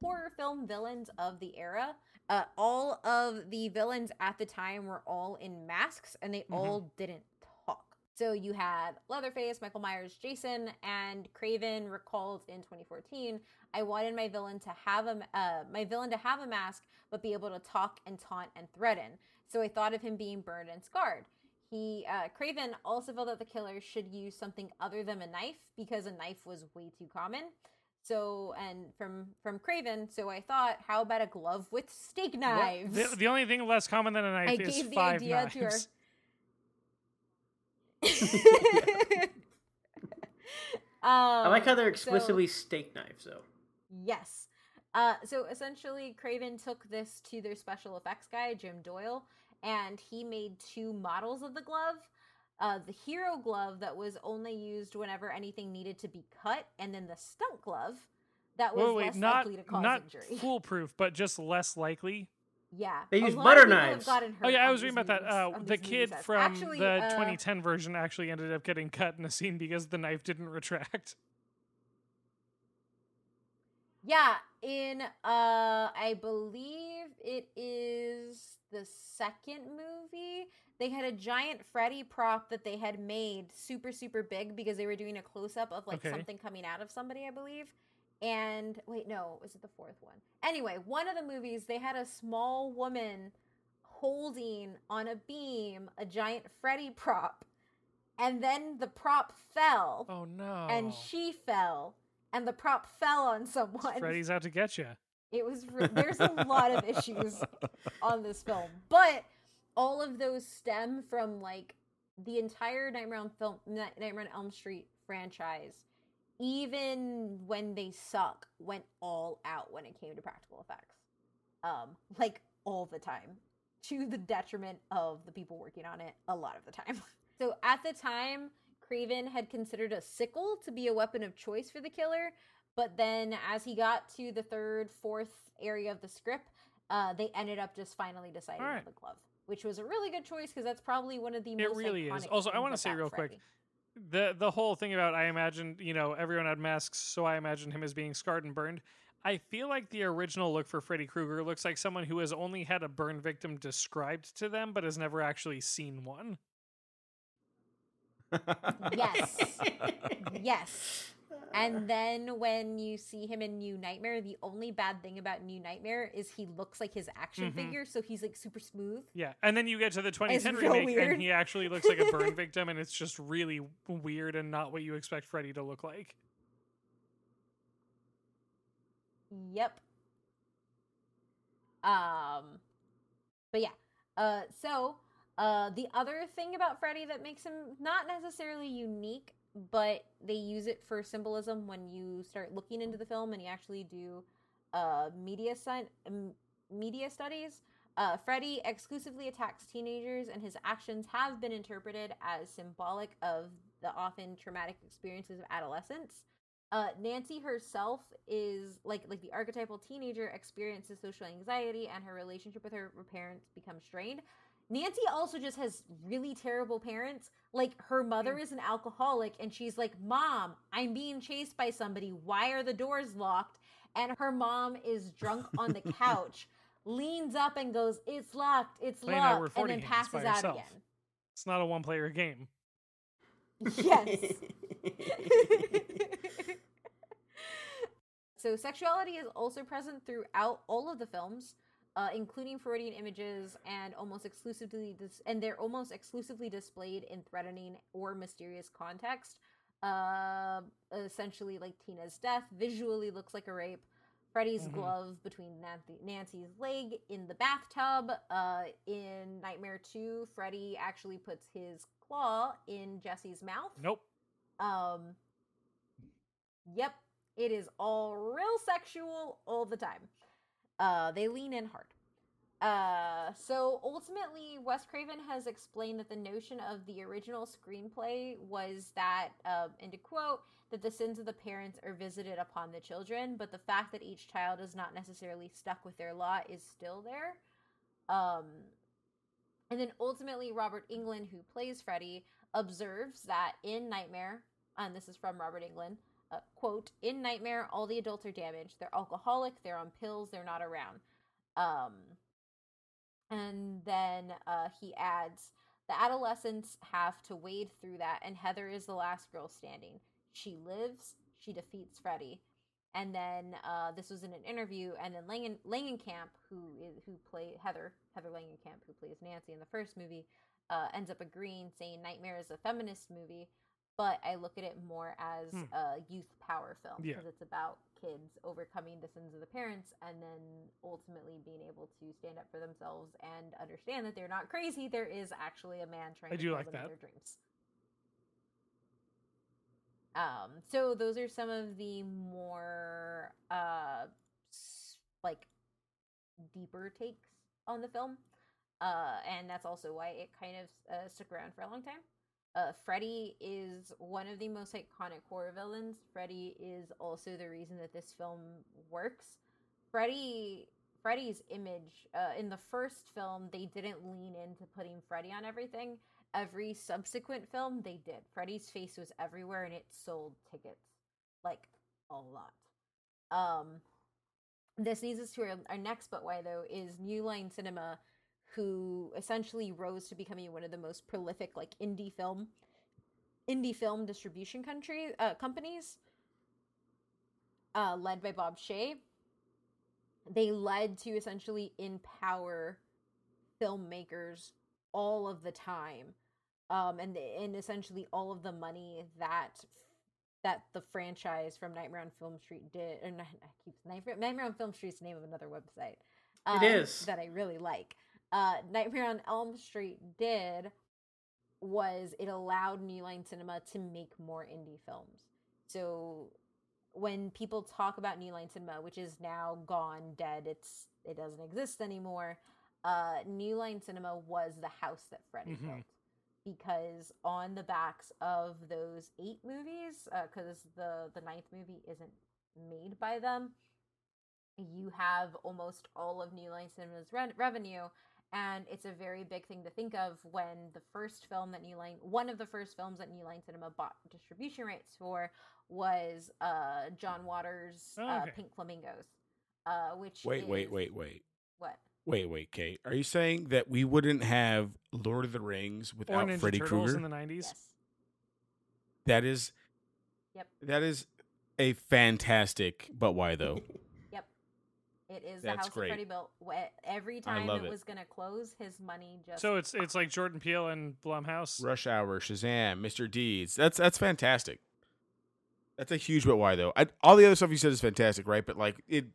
horror film villains of the era. Uh, all of the villains at the time were all in masks, and they mm-hmm. all didn't talk. So, you had Leatherface, Michael Myers, Jason, and Craven recalled in twenty fourteen... I wanted my villain to have a uh, my villain to have a mask, but be able to talk and taunt and threaten. So I thought of him being burned and scarred. He uh, Craven also felt that the killer should use something other than a knife because a knife was way too common. So and from from Craven, so I thought, how about a glove with steak knives? Well, the, the only thing less common than a knife I is gave the five idea knives. To her. um, I like how they're explicitly so, steak knives, though. Yes. Uh, so essentially, Craven took this to their special effects guy, Jim Doyle, and he made two models of the glove. Uh, the hero glove that was only used whenever anything needed to be cut, and then the stunt glove that was wait, wait, less not, likely to cause not injury. Not foolproof, but just less likely? Yeah. They use butter knives. Oh, yeah, I was reading about that. Uh, the kid from actually, the uh, twenty ten version actually ended up getting cut in a scene because the knife didn't retract. Yeah, in, uh, I believe it is the second movie, they had a giant Freddy prop that they had made super, super big because they were doing a close-up of, like, okay. something coming out of somebody, I believe. And wait, no, was it the fourth one? Anyway, one of the movies, they had a small woman holding on a beam a giant Freddy prop, and then the prop fell. Oh no! And she fell, and the prop fell on someone. Freddy's out to get you. It was re- there's a lot of issues on this film, but all of those stem from like the entire Nightmare on film, Nightmare on Elm Street franchise. Even when they suck, went all out when it came to practical effects. Um, like, all the time. To the detriment of the people working on it a lot of the time. So at the time, Craven had considered a sickle to be a weapon of choice for the killer. But then as he got to the third, fourth area of the script, uh, they ended up just finally deciding all right. on the glove. Which was a really good choice because that's probably one of the it most really iconic is. Also, I want to say real Freddy. quick. The the whole thing about, I imagined, you know, everyone had masks, so I imagined him as being scarred and burned. I feel like the original look for Freddy Krueger looks like someone who has only had a burn victim described to them, but has never actually seen one. Yes. Yes. And then when you see him in New Nightmare, the only bad thing about New Nightmare is he looks like his action mm-hmm. figure, so he's like super smooth. Yeah, and then you get to the twenty ten remake, weird. and he actually looks like a burn victim, and it's just really weird and not what you expect Freddy to look like. Yep. Um, but yeah, uh, so uh, the other thing about Freddy that makes him not necessarily unique, but they use it for symbolism when you start looking into the film and you actually do uh, media sun- media studies. Uh, Freddy exclusively attacks teenagers, and his actions have been interpreted as symbolic of the often traumatic experiences of adolescence. Uh, Nancy herself is, like, like the archetypal teenager, experiences social anxiety, and her relationship with her parents becomes strained. Nancy also just has really terrible parents. Like, her mother is an alcoholic, and she's like, Mom, I'm being chased by somebody. Why are the doors locked? And her mom is drunk on the couch, leans up and goes, it's locked, it's Playing locked, and then passes out herself. again. It's not a one-player game. Yes. So sexuality is also present throughout all of the films. Uh, including Freudian images, and almost exclusively, dis- and they're almost exclusively displayed in threatening or mysterious context. Uh, essentially, like Tina's death visually looks like a rape. Freddy's mm-hmm. glove between Nancy- Nancy's leg in the bathtub. Uh, in Nightmare two, Freddy actually puts his claw in Jesse's mouth. Nope. Um. Yep, it is all real sexual all the time. Uh, they lean in hard. Uh, so ultimately, Wes Craven has explained that the notion of the original screenplay was that, um, and to quote, that the sins of the parents are visited upon the children, but the fact that each child is not necessarily stuck with their lot is still there. Um, and then ultimately, Robert Englund, who plays Freddy, observes that in Nightmare, and this is from Robert Englund, Uh, quote, in Nightmare, all the adults are damaged. They're alcoholic, they're on pills, they're not around. Um, and then uh, he adds, the adolescents have to wade through that, and Heather is the last girl standing. She lives, she defeats Freddy. And then uh, this was in an interview, and then Langen- Langenkamp, who is who play Heather, Heather Langenkamp, who plays Nancy in the first movie, uh, ends up agreeing, saying Nightmare is a feminist movie. But I look at it more as hmm. a youth power film because yeah. it's about kids overcoming the sins of the parents and then ultimately being able to stand up for themselves and understand that they're not crazy. There is actually a man trying I to do like that. Their dreams. Um, so those are some of the more uh, like deeper takes on the film. Uh, and that's also why it kind of uh, stuck around for a long time. Uh, Freddy is one of the most iconic horror villains. Freddy is also the reason that this film works. Freddy, Freddy's image, uh, in the first film, they didn't lean into putting Freddy on everything. Every subsequent film, they did. Freddy's face was everywhere, and it sold tickets, like, a lot. Um, this leads us to our, our next but why, though, is New Line Cinema, who essentially rose to becoming one of the most prolific, like, indie film, indie film distribution country, uh, companies, uh, led by Bob Shaye. They led to essentially empower filmmakers all of the time, um, and and essentially all of the money that that the franchise from Nightmare on Film Street did. Or not, I keep Nightmare, Nightmare on Film Street's the name of another website. Um, it is that I really like. Uh, Nightmare on Elm Street did was it allowed New Line Cinema to make more indie films. So when people talk about New Line Cinema, which is now gone, dead, it's it doesn't exist anymore, uh, New Line Cinema was the house that Freddy mm-hmm. built. Because on the backs of those eight movies, because uh, the, the ninth movie isn't made by them, you have almost all of New Line Cinema's re- revenue, and it's a very big thing to think of when the first film that New Line, one of the first films that New Line Cinema bought distribution rights for was uh, John Waters' oh, okay. uh, Pink Flamingos, uh, which Wait, is... wait, wait, wait. What? Wait, wait, Kate. Are you saying that we wouldn't have Lord of the Rings without Freddy Krueger? In the nineties? Yes. That is... Yep. That is a fantastic, but why though? It is the That's house great. That Freddy built. Every time it, it was going to close, his money just... So it's it's like Jordan Peele and Blumhouse. Rush Hour, Shazam, Mister Deeds. That's that's fantastic. That's a huge but why, though. I, all the other stuff you said is fantastic, right? But like it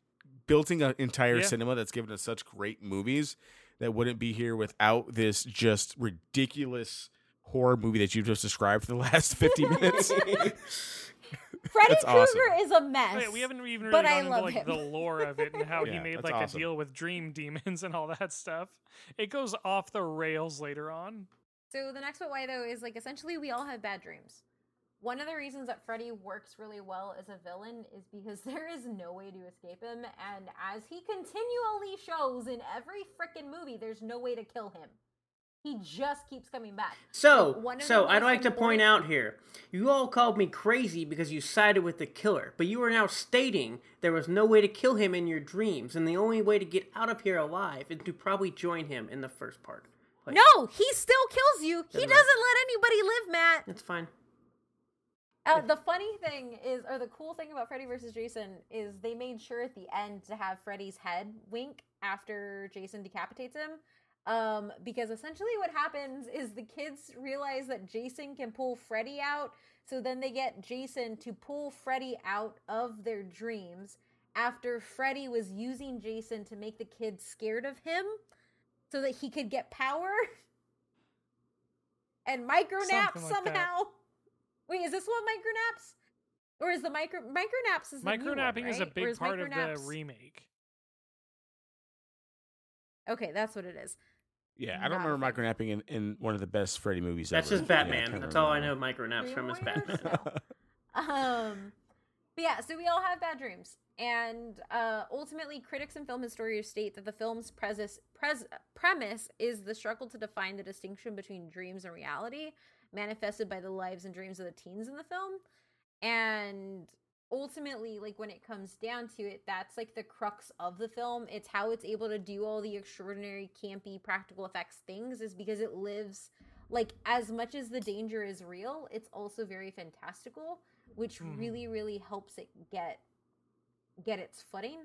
building an entire yeah. cinema that's given us such great movies that wouldn't be here without this just ridiculous horror movie that you've just described for the last fifty minutes. Freddy Krueger awesome. Is a mess. Wait, we haven't even really gone into like, the lore of it and how yeah, he made like awesome. A deal with dream demons and all that stuff. It goes off the rails later on. So the next but why though is like essentially we all have bad dreams. One of the reasons that Freddy works really well as a villain is because there is no way to escape him, and as he continually shows in every freaking movie, there's no way to kill him. He just keeps coming back. So, so I'd like to point out here, you all called me crazy because you sided with the killer, but you are now stating there was no way to kill him in your dreams, and the only way to get out of here alive is to probably join him in the first part. Like, no, he still kills you. He doesn't let anybody live, Matt. That's fine. Uh, the funny thing is, or the cool thing about Freddy versus. Jason is they made sure at the end to have Freddy's head wink after Jason decapitates him. Um, because essentially what happens is the kids realize that Jason can pull Freddy out, so then they get Jason to pull Freddy out of their dreams after Freddy was using Jason to make the kids scared of him so that he could get power and micronaps somehow. That. Wait, is this one micronaps? Or is the micro micronaps is the micronapping new one, right? is a big is part micronaps... of the remake. Okay, that's what it is. Yeah, I don't wow. remember micronapping in, in one of the best Freddy movies That's ever. Just Batman. Yeah, That's all I know micronaps from is Batman. No. um, but yeah, so we all have bad dreams. And uh, ultimately, critics and film historians state that the film's premise, pres- premise is the struggle to define the distinction between dreams and reality, manifested by the lives and dreams of the teens in the film. And... ultimately, like, when it comes down to it, that's, like, the crux of the film. It's how it's able to do all the extraordinary, campy, practical effects things is because it lives, like, as much as the danger is real, it's also very fantastical, which mm. really, really helps it get get its footing.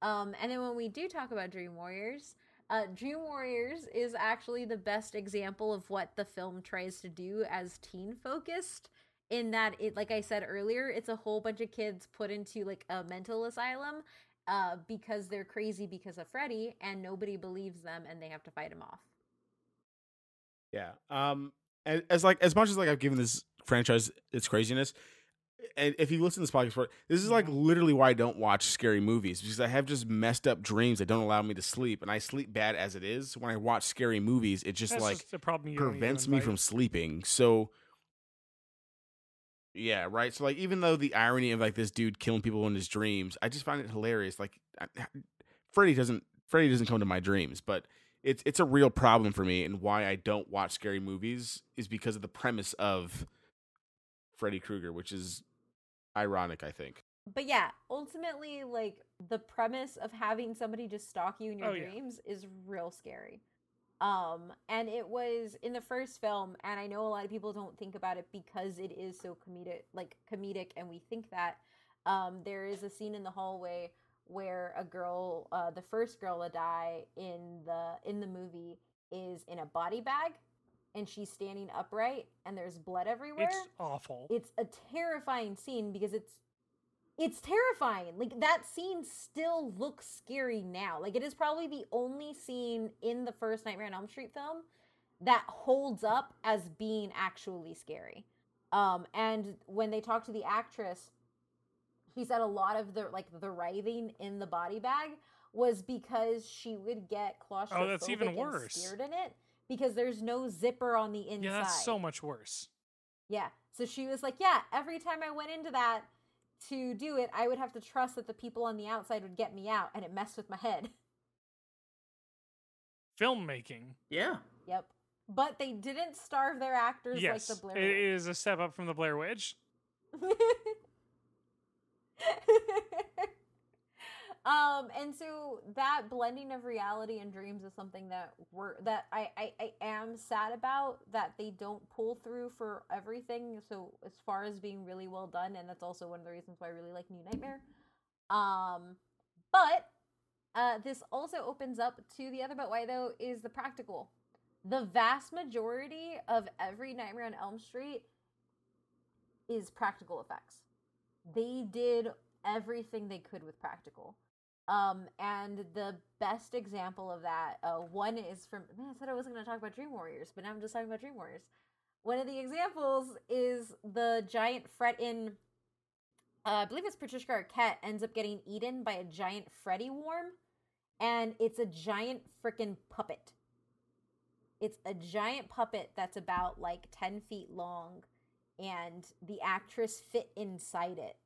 Um, and then when we do talk about Dream Warriors, uh, Dream Warriors is actually the best example of what the film tries to do as teen-focused. In that, it, like I said earlier, it's a whole bunch of kids put into, like, a mental asylum uh, because they're crazy because of Freddy, and nobody believes them, and they have to fight him off. Yeah. Um. As, as like as much as, like, I've given this franchise its craziness, and if you listen to this podcast, this is, like, literally why I don't watch scary movies, because I have just messed up dreams that don't allow me to sleep, and I sleep bad as it is. When I watch scary movies, it just, That's like, just a problem you prevents me from sleeping, so... Yeah, right. So, like, even though the irony of, like, this dude killing people in his dreams, I just find it hilarious. Like, I, Freddy doesn't Freddy doesn't come to my dreams, but it's it's a real problem for me. And why I don't watch scary movies is because of the premise of Freddy Krueger, which is ironic, I think. But yeah, ultimately, like, the premise of having somebody just stalk you in your oh, dreams yeah. is real scary. Um, and it was in the first film, and I know a lot of people don't think about it because it is so comedic, like comedic, and we think that. Um, there is a scene in the hallway where a girl, uh, the first girl to die in the in the movie, is in a body bag, and she's standing upright, and there's blood everywhere. It's awful. It's a terrifying scene because it's it's terrifying. Like, that scene still looks scary now. Like, it is probably the only scene in the first Nightmare on Elm Street film that holds up as being actually scary. Um, and when they talk to the actress, she said a lot of the, like, the writhing in the body bag was because she would get claustrophobic oh, that's even worse. and scared in it because there's no zipper on the inside. Yeah, that's so much worse. Yeah. So she was like, yeah, every time I went into that, to do it, I would have to trust that the people on the outside would get me out, and it messed with my head. Filmmaking. Yeah. Yep. But they didn't starve their actors yes, like the Blair Witch. It is a step up from the Blair Witch. um, and so that blending of reality and dreams is something that we're that I, I, I am sad about, that they don't pull through for everything. So as far as being really well done, and that's also one of the reasons why I really like New Nightmare. Um, but uh, this also opens up to the other but why though is the practical. The vast majority of every Nightmare on Elm Street is practical effects. They did everything they could with practical. Um, and the best example of that, uh, one is from, man, I said I wasn't going to talk about Dream Warriors, but now I'm just talking about Dream Warriors. One of the examples is the giant Fred in, uh, I believe it's Patricia Arquette, ends up getting eaten by a giant Freddy worm. And it's a giant freaking puppet. It's a giant puppet that's about like ten feet long. And the actress fit inside it.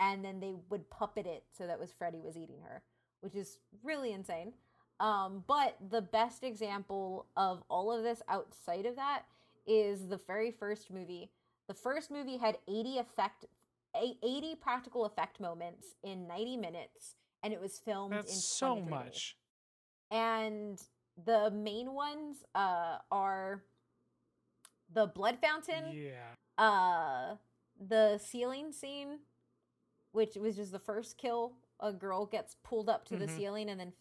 And then they would puppet it so that was Freddy was eating her, which is really insane. Um, but the best example of all of this outside of that is the very first movie. The first movie had eighty effect, eighty practical effect moments in ninety minutes, and it was filmed That's in so much. And the main ones uh, are the blood fountain. Yeah. Uh, the ceiling scene, which was just the first kill. A girl gets pulled up to mm-hmm. the ceiling and then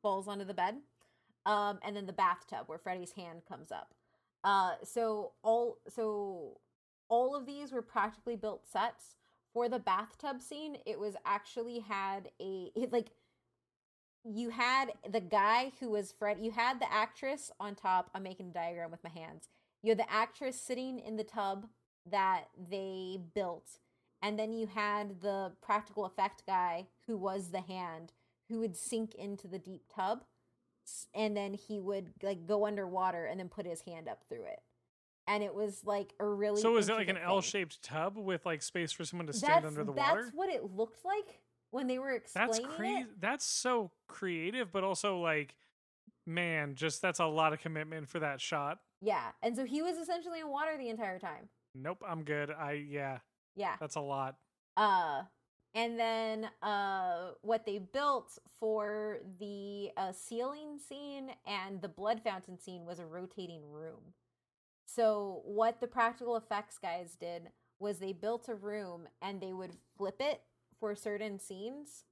falls onto the bed. Um, and then the bathtub where Freddy's hand comes up. Uh, so all so all of these were practically built sets. For the bathtub scene, it was actually had a it, like you had the guy who was Fred. You had the actress on top. I'm making a diagram with my hands. You had the actress sitting in the tub that they built. And then you had the practical effect guy who was the hand who would sink into the deep tub. And then he would like go underwater and then put his hand up through it. And it was like a really... So was it like an thing. L-shaped tub with like space for someone to stand that's, under the that's water? That's what it looked like when they were explaining that's cre- it. That's so creative, but also like, man, just that's a lot of commitment for that shot. Yeah, and so he was essentially in water the entire time. Nope, I'm good. I yeah. Yeah. That's a lot. Uh and then uh what they built for the uh, ceiling scene and the blood fountain scene was a rotating room. So what the practical effects guys did was they built a room and they would flip it for certain scenes.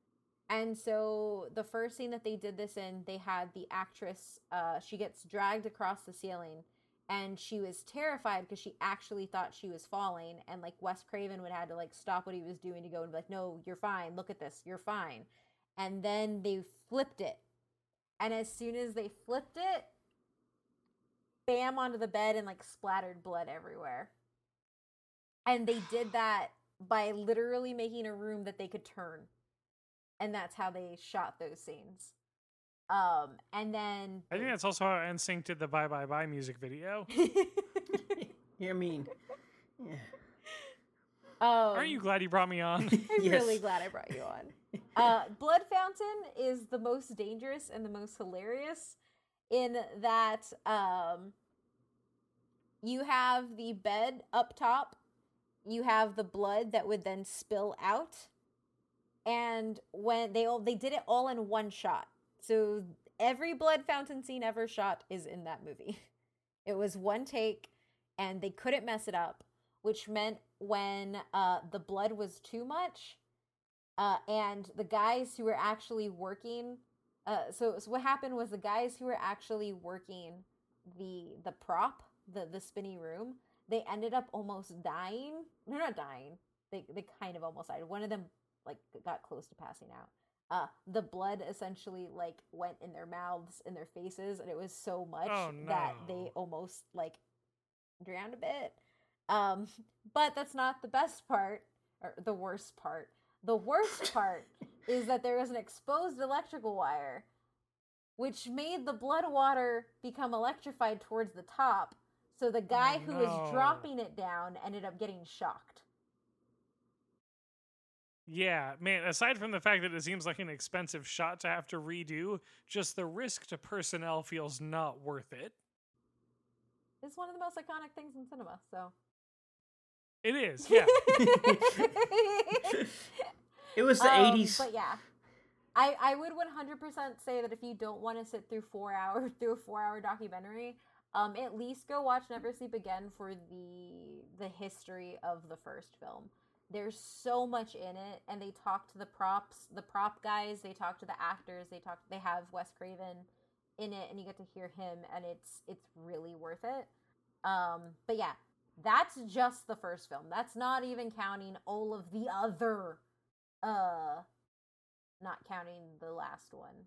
And so the first scene that they did this in, they had the actress, uh, she gets dragged across the ceiling. And she was terrified because she actually thought she was falling. And, like, Wes Craven would have to, like, stop what he was doing to go and be like, no, you're fine. Look at this. You're fine. And then they flipped it. And as soon as they flipped it, bam, onto the bed and, like, splattered blood everywhere. And they did that by literally making a room that they could turn. And that's how they shot those scenes. Um, and then I think that's also how N Sync did the Bye Bye Bye music video. I mean, yeah. Um, aren't you glad you brought me on? I'm yes. really glad I brought you on. Uh, Blood Fountain is the most dangerous and the most hilarious in that um, you have the bed up top. You have the blood that would then spill out. And when they all, they did it all in one shot. So every Blood Fountain scene ever shot is in that movie. It was one take and they couldn't mess it up, which meant when uh, the blood was too much uh, and the guys who were actually working. Uh, so, so what happened was the guys who were actually working the the prop, the, the spinny room, they ended up almost dying. They're not dying. They they kind of almost died. One of them like got close to passing out. Uh, the blood essentially like went in their mouths, in their faces, and it was so much oh, no. that they almost like drowned a bit. Um, but that's not the best part, or the worst part. The worst part is that there was an exposed electrical wire, which made the blood water become electrified towards the top. So the guy oh, no. who was dropping it down ended up getting shocked. Yeah, man, aside from the fact that it seems like an expensive shot to have to redo, just the risk to personnel feels not worth it. It's one of the most iconic things in cinema, so. It is, yeah. It was the um, eighties. But yeah, I, I would one hundred percent say that if you don't want to sit through four hour through a four-hour documentary, um, at least go watch Never Sleep Again for the the history of the first film. There's so much in it, and they talk to the props, the prop guys, they talk to the actors, they talk, they have Wes Craven in it, and you get to hear him, and it's it's really worth it. Um, but yeah, that's just the first film. That's not even counting all of the other, uh, not counting the last one,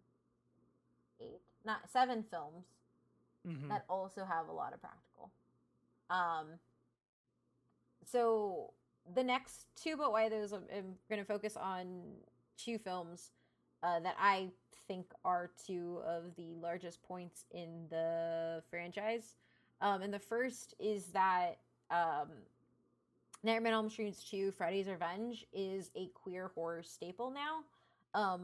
eight, not seven films mm-hmm. that also have a lot of practical. Um, so. The next two, but why those I'm going to focus on two films uh, that I think are two of the largest points in the franchise. Um, and the first is that um, Nightmare on Elm Street two, Freddy's Revenge, is a queer horror staple now. Um,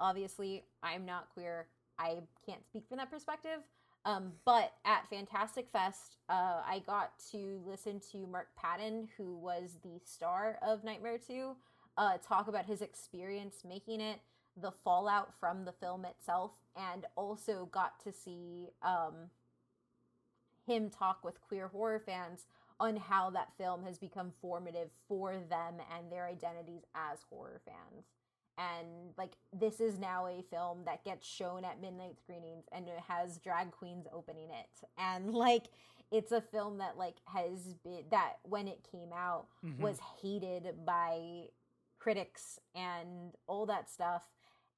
obviously, I'm not queer. I can't speak from that perspective. Um, but at Fantastic Fest, uh, I got to listen to Mark Patton, who was the star of Nightmare two, uh, talk about his experience making it, the fallout from the film itself, and also got to see um, him talk with queer horror fans on how that film has become formative for them and their identities as horror fans. And, like, this is now a film that gets shown at midnight screenings and it has drag queens opening it. And, like, it's a film that, like, has been, that when it came out mm-hmm. was hated by critics and all that stuff.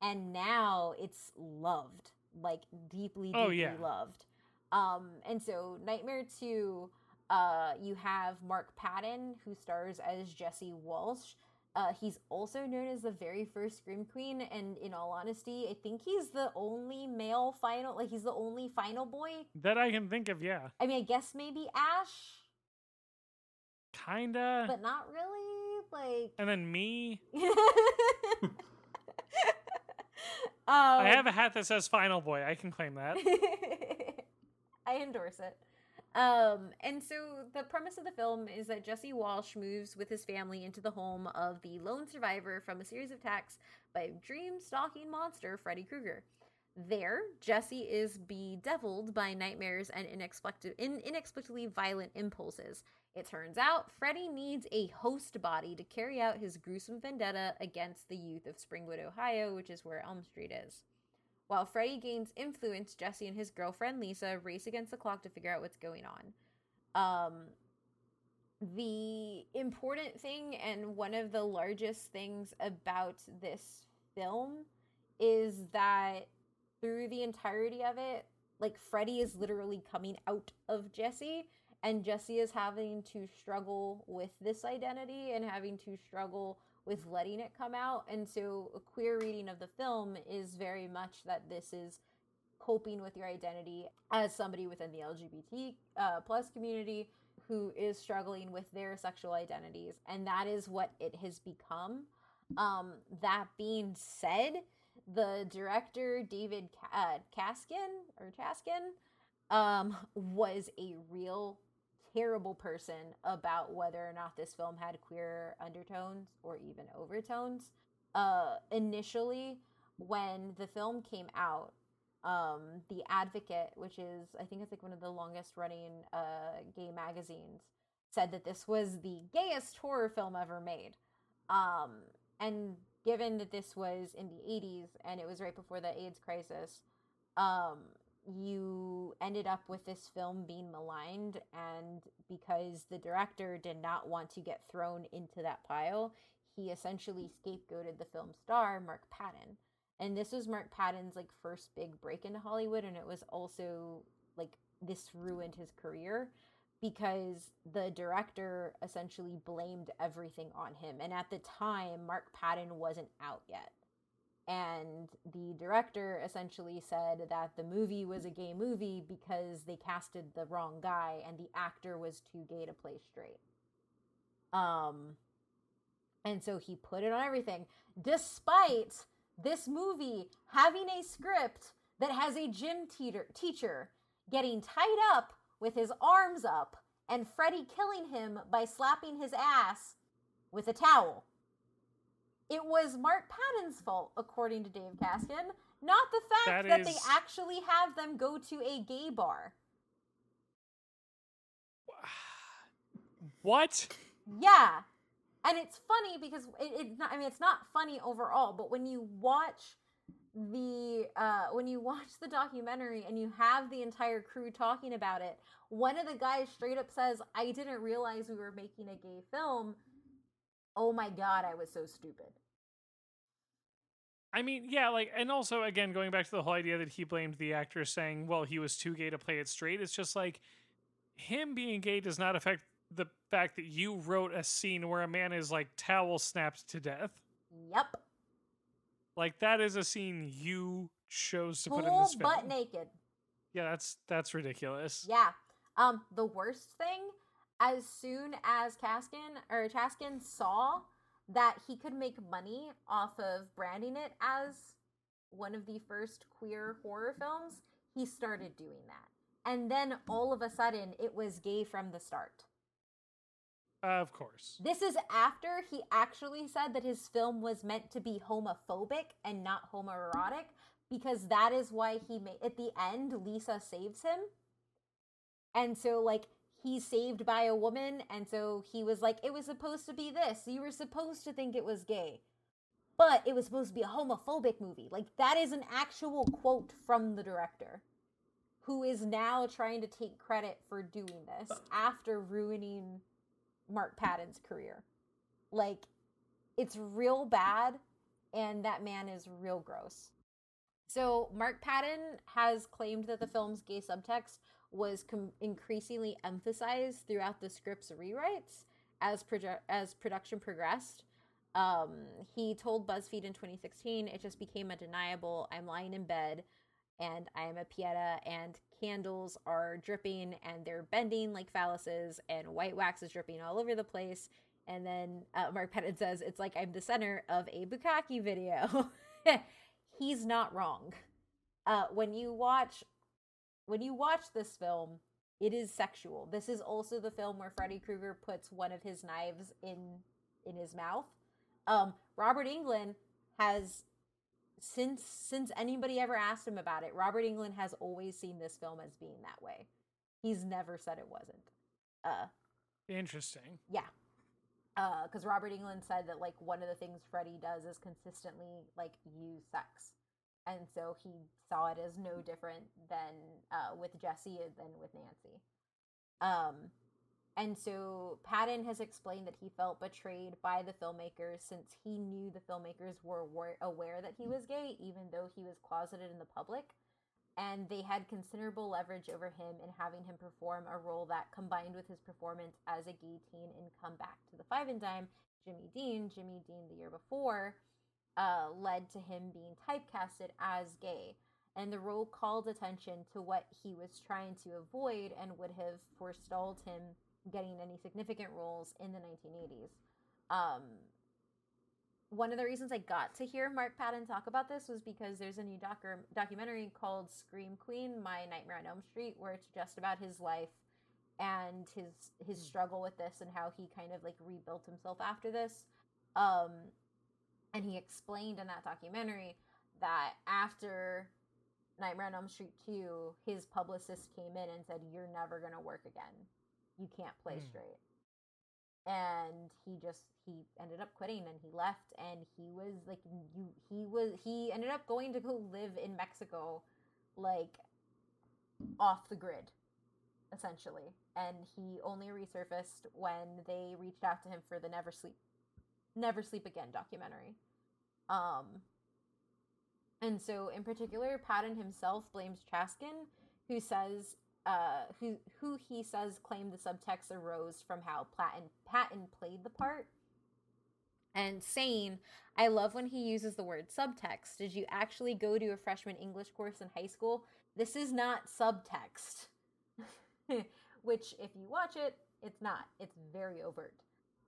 And now it's loved, like, deeply, deeply oh, yeah. loved. Um, and so Nightmare two, uh, you have Mark Patton, who stars as Jesse Walsh. Uh, he's also known as the very first Scream Queen, and in all honesty, I think he's the only male final, like, he's the only final boy. That I can think of, yeah. I mean, I guess maybe Ash? Kinda. But not really, like... And then me? um, I have a hat that says Final Boy, I can claim that. I endorse it. Um, and so the premise of the film is that Jesse Walsh moves with his family into the home of the lone survivor from a series of attacks by a dream-stalking monster, Freddy Krueger. There, Jesse is bedeviled by nightmares and inexplic- in- inexplicably violent impulses. It turns out Freddy needs a host body to carry out his gruesome vendetta against the youth of Springwood, Ohio, which is where Elm Street is. While Freddy gains influence, Jesse and his girlfriend, Lisa, race against the clock to figure out what's going on. Um, the important thing and one of the largest things about this film is that through the entirety of it, like, Freddy is literally coming out of Jesse, and Jesse is having to struggle with this identity and having to struggle with letting it come out. And so a queer reading of the film is very much that this is coping with your identity as somebody within the L G B T uh, plus community who is struggling with their sexual identities. And that is what it has become. Um, that being said, the director, David uh, Chaskin, or Chaskin, um, was a real terrible person about whether or not this film had queer undertones or even overtones. Uh, initially, when the film came out, um, The Advocate, which is, I think it's like one of the longest running uh, gay magazines, said that this was the gayest horror film ever made. Um, and given that this was in the eighties and it was right before the AIDS crisis, um, you ended up with this film being maligned, and because the director did not want to get thrown into that pile, he essentially scapegoated the film star, Mark Patton. And this was Mark Patton's like first big break into Hollywood, and it was also like this ruined his career because the director essentially blamed everything on him. And at the time, Mark Patton wasn't out yet. And the director essentially said that the movie was a gay movie because they casted the wrong guy and the actor was too gay to play straight. Um, and so he put it on everything, despite this movie having a script that has a gym teacher, teacher getting tied up with his arms up and Freddy killing him by slapping his ass with a towel. It was Mark Patton's fault, according to Dave Chaskin, not the fact that, that is... they actually have them go to a gay bar. What? Yeah. And it's funny because it, it's not, I mean, it's not funny overall, but when you watch the, uh, when you watch the documentary and you have the entire crew talking about it, one of the guys straight up says, "I didn't realize we were making a gay film. Oh my God, I was so stupid." I mean, yeah, like, and also, again, going back to the whole idea that he blamed the actor saying, well, he was too gay to play it straight. It's just like, him being gay does not affect the fact that you wrote a scene where a man is, like, towel snapped to death. Yep. Like, that is a scene you chose to Full put in this film. Full butt naked. Yeah, that's, that's ridiculous. Yeah. Um, the worst thing, as soon as Chaskin or Chaskin saw that he could make money off of branding it as one of the first queer horror films, he started doing that. And then all of a sudden, it was gay from the start. Uh, of course. This is after he actually said that his film was meant to be homophobic and not homoerotic, because that is why he made, at the end, Lisa saves him. And so, like, he's saved by a woman, and so he was like, it was supposed to be this. You were supposed to think it was gay, but it was supposed to be a homophobic movie. Like, that is an actual quote from the director, who is now trying to take credit for doing this after ruining Mark Patton's career. Like, it's real bad, and that man is real gross. So Mark Patton has claimed that the film's gay subtext was com- increasingly emphasized throughout the script's rewrites as proje- as production progressed. Um, he told BuzzFeed in twenty sixteen, "It just became undeniable. I'm lying in bed, and I am a pieta, and candles are dripping, and they're bending like phalluses, and white wax is dripping all over the place." And then uh, Mark Patton says, "It's like I'm the center of a bukkake video." He's not wrong. Uh, when you watch... When you watch this film, it is sexual. This is also the film where Freddy Krueger puts one of his knives in in his mouth. Um, Robert Englund has, since since anybody ever asked him about it, Robert Englund has always seen this film as being that way. He's never said it wasn't. Uh, Interesting. Yeah. Uh, because Robert Englund said that, like, one of the things Freddy does is consistently, like, use sex. And so he saw it as no different than uh, with Jesse than with Nancy. Um, and so Patton has explained that he felt betrayed by the filmmakers since he knew the filmmakers were war- aware that he was gay, even though he was closeted in the public. And they had considerable leverage over him in having him perform a role that, combined with his performance as a gay teen in Come Back to the Five and Dime, Jimmy Dean, Jimmy Dean the year before, Uh, led to him being typecasted as gay, and the role called attention to what he was trying to avoid and would have forestalled him getting any significant roles in the nineteen eighties. Um, one of the reasons I got to hear Mark Patton talk about this was because there's a new docu- documentary called Scream Queen, My Nightmare on Elm Street, where it's just about his life and his his struggle with this and how he kind of like rebuilt himself after this. Um, and he explained in that documentary that after Nightmare on Elm Street two, his publicist came in and said, "You're never going to work again. You can't play mm. straight." And he just, he ended up quitting and he left, and he was like, you, he was, he ended up going to go live in Mexico, like off the grid, essentially. And he only resurfaced when they reached out to him for the Never Sleep, Never Sleep Again documentary. Um, and so in particular, Patton himself blames Chaskin, who says, Uh, who who he says claimed the subtext arose from how Patton, Patton played the part, and saying, "I love when he uses the word subtext. Did you actually go to a freshman English course in high school? This is not subtext." Which, if you watch it, it's not. It's very overt.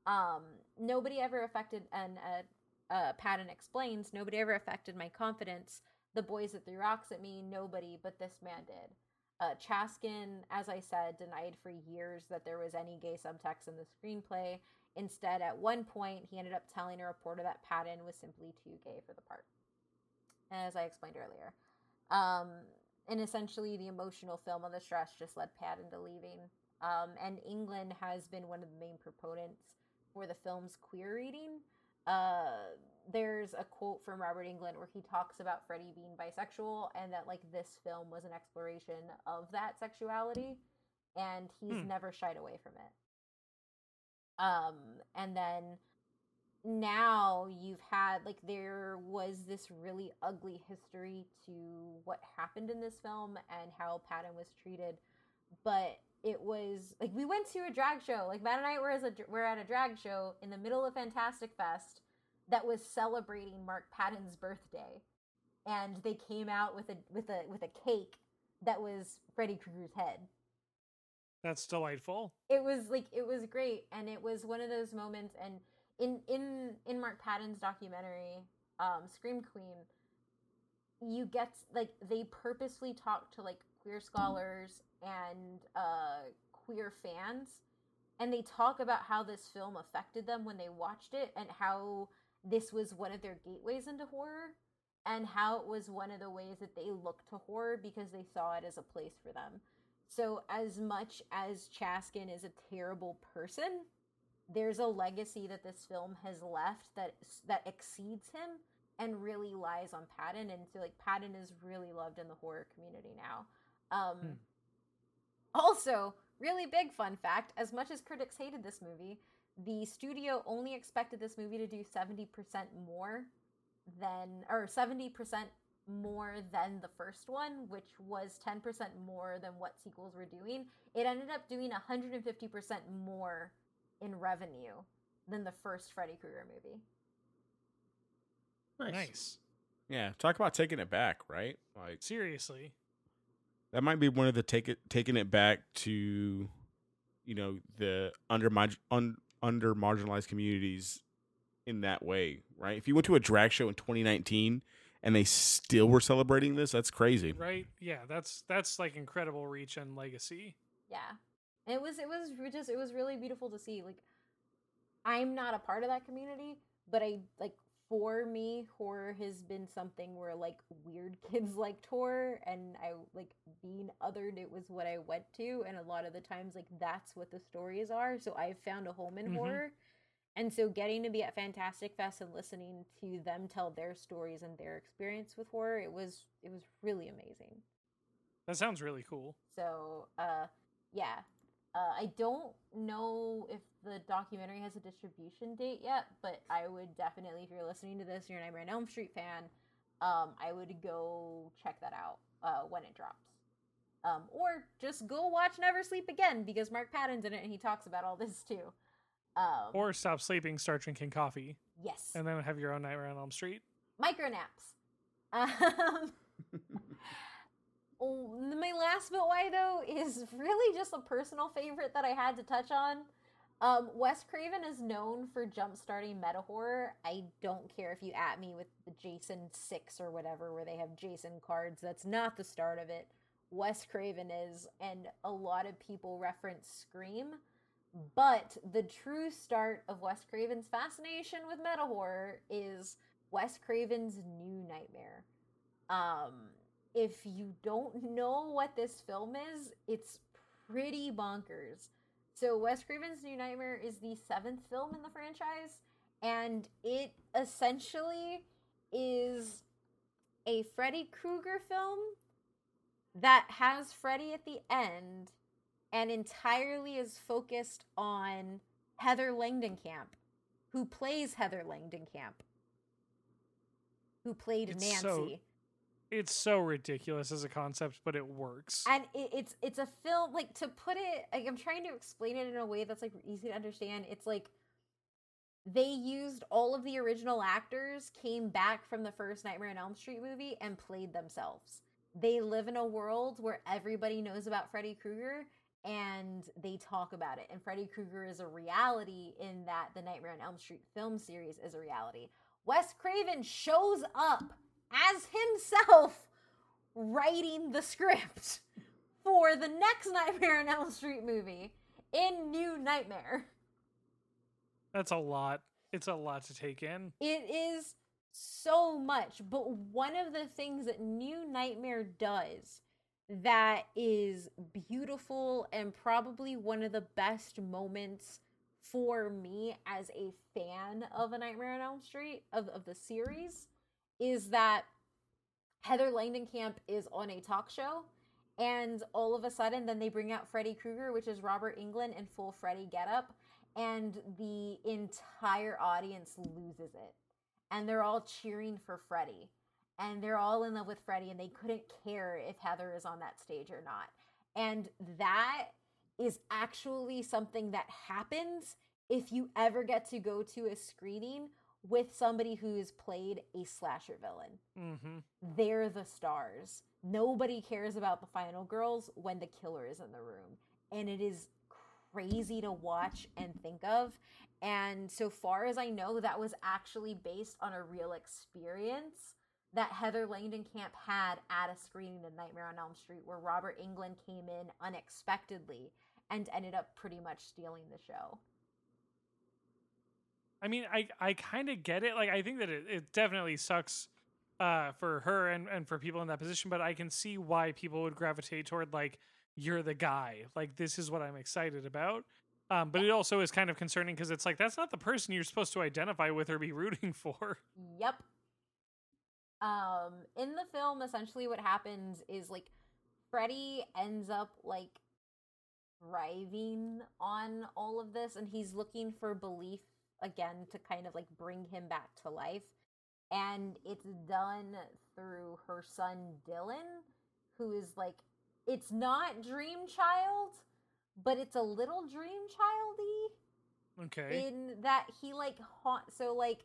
Um, nobody ever affected, and uh, uh, Patton explains, "Nobody ever affected my confidence. The boys that threw rocks at me, nobody, but this man did." Uh, Chaskin, as I said, denied for years that there was any gay subtext in the screenplay. Instead, at one point, he ended up telling a reporter that Patton was simply too gay for the part, as I explained earlier. Um, and essentially, the emotional film of the stress just led Patton to leaving. Um, and Englund has been one of the main proponents for the film's queer reading. Uh, there's a quote from Robert Englund where he talks about Freddy being bisexual, and that like this film was an exploration of that sexuality, and he's mm. never shied away from it. Um, and then now you've had like, there was this really ugly history to what happened in this film and how Patton was treated, but it was, like, we went to a drag show. Like, Matt and I were, as a, were at a drag show in the middle of Fantastic Fest that was celebrating Mark Patton's birthday. And they came out with a with a, with a cake that was Freddy Krueger's head. That's delightful. It was, like, it was great. And it was one of those moments. And in, in, in Mark Patton's documentary, um, Scream Queen, you get, like, they purposely talk to, like, queer scholars and uh, queer fans, and they talk about how this film affected them when they watched it, and how this was one of their gateways into horror, and how it was one of the ways that they looked to horror because they saw it as a place for them. So as much as Chaskin is a terrible person, there's a legacy that this film has left that that exceeds him and really lies on Patton. And so like Patton is really loved in the horror community now. Um, hmm. Also, really big fun fact, as much as critics hated this movie, the studio only expected this movie to do seventy percent more than, or seventy percent more than the first one, which was ten percent more than what sequels were doing. It ended up doing one hundred fifty percent more in revenue than the first Freddy Krueger movie. Nice. nice. Yeah, talk about taking it back, right? Like, seriously. That might be one of the take it, taking it back to, you know, the under un, under marginalized communities in that way, right? If you went to a drag show in twenty nineteen and they still were celebrating this, that's crazy, right? Yeah, that's that's like incredible reach and legacy. Yeah, and it was it was just it was really beautiful to see. Like, I'm not a part of that community, but I like. For me, horror has been something where, like, weird kids liked horror, and I, like, being othered, it was what I went to, and a lot of the times, like, that's what the stories are, so I've found a home in mm-hmm. horror, and so getting to be at Fantastic Fest and listening to them tell their stories and their experience with horror, it was, it was really amazing. That sounds really cool. So, uh, yeah. Uh, I don't know if the documentary has a distribution date yet, but I would definitely, if you're listening to this, you're a Nightmare on Elm Street fan, um, I would go check that out uh, when it drops. Um, or just go watch Never Sleep Again, because Mark Patton's in it and he talks about all this too. Um, or stop sleeping, start drinking coffee. Yes. And then have your own Nightmare on Elm Street. Micro naps. Um, My last but why, though, is really just a personal favorite that I had to touch on. Um, Wes Craven is known for jump-starting meta-horror. I don't care if you at me with the Jason six or whatever, where they have Jason cards. That's not the start of it. Wes Craven is, and a lot of people reference Scream. But the true start of Wes Craven's fascination with meta-horror is Wes Craven's New Nightmare. Um, if you don't know what this film is, it's pretty bonkers. So Wes Craven's New Nightmare is the seventh film in the franchise, and it essentially is a Freddy Krueger film that has Freddy at the end and entirely is focused on Heather Langenkamp, who plays Heather Langenkamp, who played it's Nancy. So, it's so ridiculous as a concept, but it works. And it, it's it's a film, like, to put it, like, I'm trying to explain it in a way that's, like, easy to understand. It's like they used all of the original actors, came back from the first Nightmare on Elm Street movie, and played themselves. They live in a world where everybody knows about Freddy Krueger, and they talk about it. And Freddy Krueger is a reality in that the Nightmare on Elm Street film series is a reality. Wes Craven shows up as himself writing the script for the next Nightmare on Elm Street movie in New Nightmare. That's a lot. It's a lot to take in. It is so much. But one of the things that New Nightmare does that is beautiful and probably one of the best moments for me as a fan of A Nightmare on Elm Street, of, of the series, is that Heather Langenkamp is on a talk show, and all of a sudden then they bring out Freddy Krueger, which is Robert Englund in full Freddy getup, and the entire audience loses it. And they're all cheering for Freddy. And they're all in love with Freddy, and they couldn't care if Heather is on that stage or not. And that is actually something that happens if you ever get to go to a screening with somebody who has played a slasher villain. Mm-hmm. They're the stars. Nobody cares about the final girls when the killer is in the room. And it is crazy to watch and think of. And so far as I know, that was actually based on a real experience that Heather Langenkamp had at a screening of Nightmare on Elm Street, where Robert Englund came in unexpectedly and ended up pretty much stealing the show. I mean, I, I kind of get it. Like, I think that it, it definitely sucks uh, for her and, and for people in that position, but I can see why people would gravitate toward, like, you're the guy. Like, this is what I'm excited about. Um, but it also is kind of concerning because it's like, that's not the person you're supposed to identify with or be rooting for. Yep. Um, in the film, essentially what happens is, like, Freddy ends up, like, thriving on all of this, and he's looking for belief again to kind of, like, bring him back to life. And it's done through her son, Dylan, who is, like, it's not Dream Child, but it's a little Dream Child-y. Okay. In that he, like, haunt, so, like,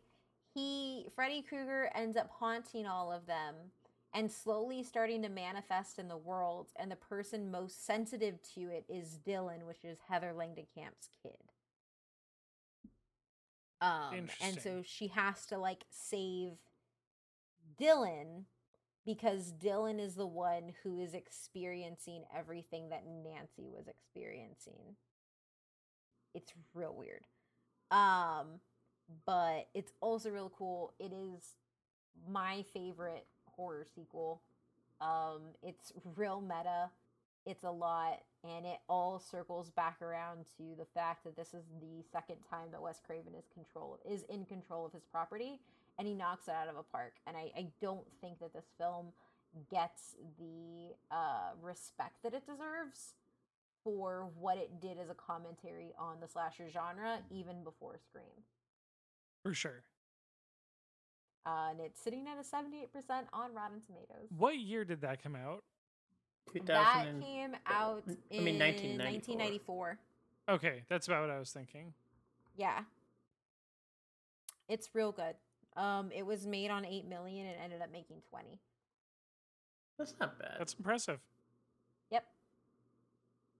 He, Freddy Krueger ends up haunting all of them and slowly starting to manifest in the world, and the person most sensitive to it is Dylan, which is Heather Langenkamp's kid. Um, and so she has to, like, save Dylan because Dylan is the one who is experiencing everything that Nancy was experiencing. It's real weird. Um... But it's also real cool. It is my favorite horror sequel. Um, it's real meta. It's a lot. And it all circles back around to the fact that this is the second time that Wes Craven is control is in control of his property. And he knocks it out of a park. And I, I don't think that this film gets the uh, respect that it deserves for what it did as a commentary on the slasher genre even before Scream. For sure. Uh, and it's sitting at a seventy-eight percent on Rotten Tomatoes. What year did that come out? That came out in I mean, nineteen ninety-four. nineteen ninety-four. Okay, that's about what I was thinking. Yeah. It's real good. Um, it was made on eight million dollars and ended up making twenty. That's not bad. That's impressive. Yep.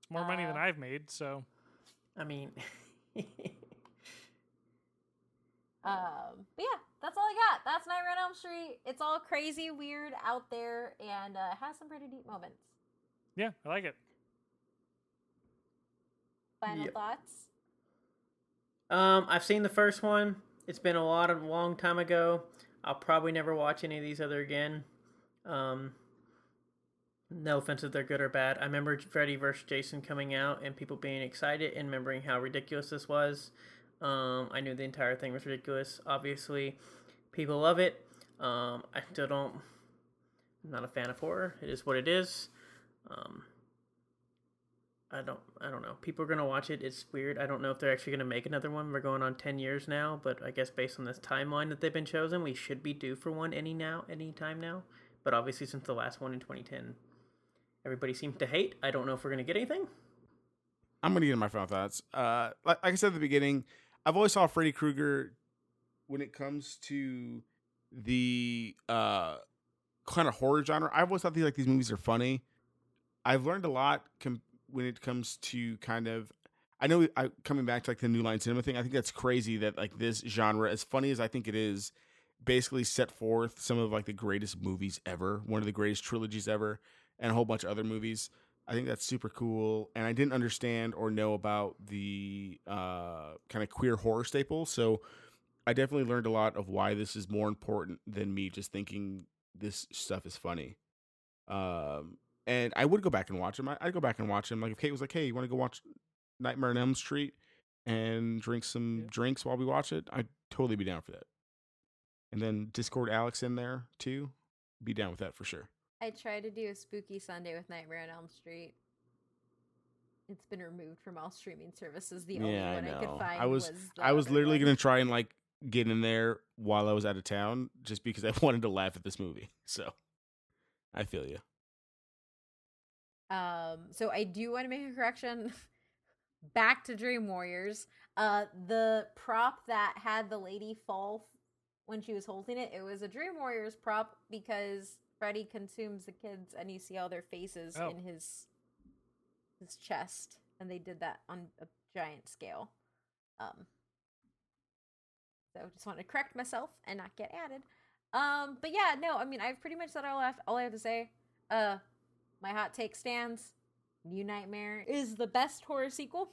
It's more uh, money than I've made, so. I mean... Um, but yeah, that's all I got. That's Nightmare on Elm Street. It's all crazy, weird, out there, and uh, has some pretty deep moments. Yeah, I like it. Final yep. thoughts? Um, I've seen the first one. It's been a lot of long time ago. I'll probably never watch any of these other again. Um, no offense if they're good or bad. I remember Freddy versus. Jason coming out and people being excited and remembering how ridiculous this was. Um, I knew the entire thing was ridiculous. Obviously, people love it. Um, I still don't... I'm not a fan of horror. It is what it is. Um, I don't I don't know. People are going to watch it. It's weird. I don't know if they're actually going to make another one. We're going on ten years now, but I guess based on this timeline that they've been chosen, we should be due for one any now, any time now. But obviously, since the last one in twenty ten, everybody seems to hate. I don't know if we're going to get anything. I'm going to get into my final thoughts. Uh, like, like I said at the beginning, I've always saw Freddy Krueger when it comes to the uh, kind of horror genre. I've always thought these, like, these movies are funny. I've learned a lot com- when it comes to kind of, I know I, coming back to like the New Line Cinema thing, I think that's crazy that like this genre, as funny as I think it is, basically set forth some of like the greatest movies ever, one of the greatest trilogies ever, and a whole bunch of other movies. I think that's super cool. And I didn't understand or know about the uh, kind of queer horror staple. So I definitely learned a lot of why this is more important than me just thinking this stuff is funny. Um, and I would go back and watch them. I, I'd go back and watch them. Like if Kate was like, hey, you want to go watch Nightmare on Elm Street and drink some yeah. drinks while we watch it? I'd totally be down for that. And then Discord Alex in there too. Be down with that for sure. I tried to do a spooky Sunday with Nightmare on Elm Street. It's been removed from all streaming services. The only yeah, one I, I could find I was, was I was literally going to try and like get in there while I was out of town just because I wanted to laugh at this movie. So I feel you. Um, so I do want to make a correction. Back to Dream Warriors. Uh, the prop that had the lady fall when she was holding it, it was a Dream Warriors prop because Freddy consumes the kids, and you see all their faces oh. in his his chest, and they did that on a giant scale. Um, so I just want to correct myself and not get added. Um, but yeah, no, I mean, I've pretty much said all I have, all I have to say. Uh, my hot take stands. New Nightmare is the best horror sequel.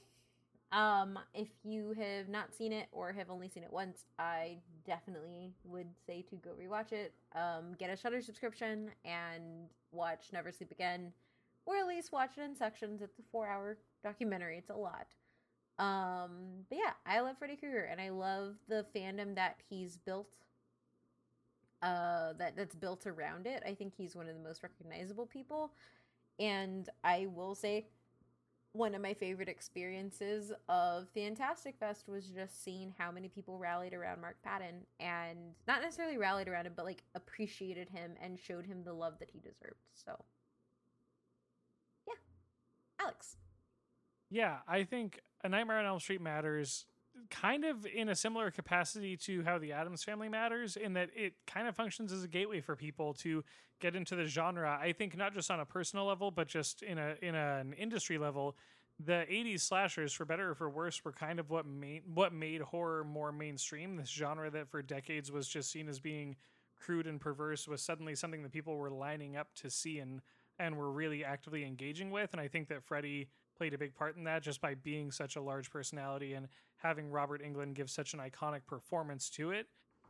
Um, if you have not seen it or have only seen it once, I definitely would say to go rewatch it. Um, get a Shudder subscription and watch Never Sleep Again, or at least watch it in sections. It's a four-hour documentary. It's a lot. Um, but yeah, I love Freddy Krueger, and I love the fandom that he's built. Uh, that that's built around it. I think he's one of the most recognizable people, and I will say, one of my favorite experiences of Fantastic Fest was just seeing how many people rallied around Mark Patton, and not necessarily rallied around him, but like appreciated him and showed him the love that he deserved. So yeah. Alex. Yeah, I think A Nightmare on Elm Street matters kind of in a similar capacity to how the Addams Family matters, in that it kind of functions as a gateway for people to get into the genre. I think not just on a personal level, but just in a in a, an industry level, the eighties slashers, for better or for worse, were kind of what made what made horror more mainstream. This genre that for decades was just seen as being crude and perverse was suddenly something that people were lining up to see and and were really actively engaging with. And I think that Freddy played a big part in that just by being such a large personality and having Robert Englund give such an iconic performance to it.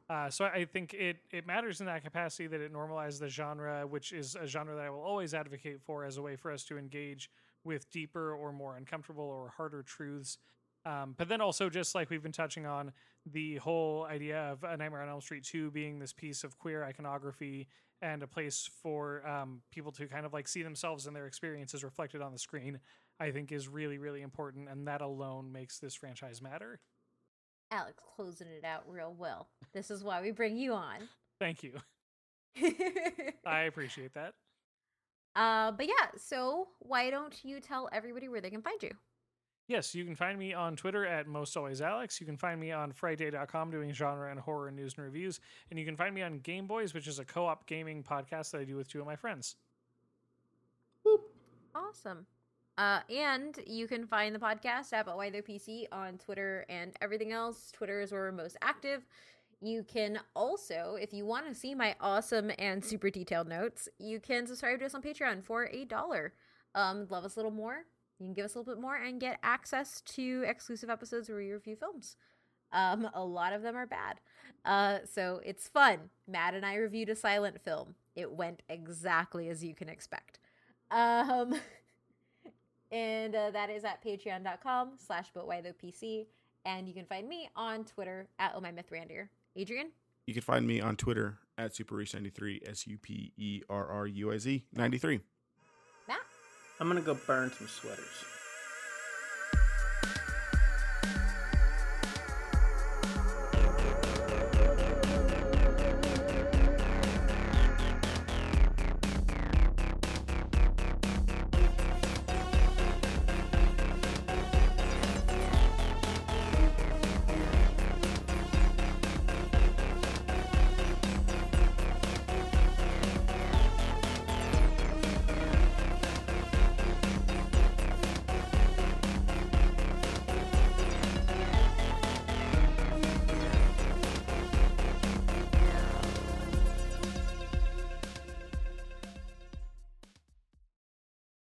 Uh, so I think it it matters in that capacity that it normalized the genre, which is a genre that I will always advocate for as a way for us to engage with deeper or more uncomfortable or harder truths. Um, but then also, just like we've been touching on, the whole idea of A Nightmare on Elm Street two being this piece of queer iconography and a place for um, people to kind of like see themselves and their experiences reflected on the screen, I think is really, really important, and that alone makes this franchise matter. Alex closing it out real well. This is why we bring you on. Thank you. I appreciate that. Uh, but yeah, so why don't you tell everybody where they can find you? Yes, you can find me on Twitter at MostAlwaysAlex. You can find me on Friday dot com doing genre and horror news and reviews. And you can find me on Game Boys, which is a co-op gaming podcast that I do with two of my friends. Boop. Awesome. Uh, and you can find the podcast at But Why Their P C on Twitter and everything else. Twitter is where we're most active. You can also, if you want to see my awesome and super detailed notes, you can subscribe to us on Patreon for a dollar. Um, love us a little more. You can give us a little bit more and get access to exclusive episodes where we review films. Um, a lot of them are bad. Uh, so it's fun. Matt and I reviewed a silent film. It went exactly as you can expect. Um... And uh, that is at patreon.com slash butwhythepc. And you can find me on Twitter at Oh My Myth Randier. Adrian? You can find me on Twitter at superreese ninety-three, S U P E R R U I Z ninety-three. Matt? I'm going to go burn some sweaters.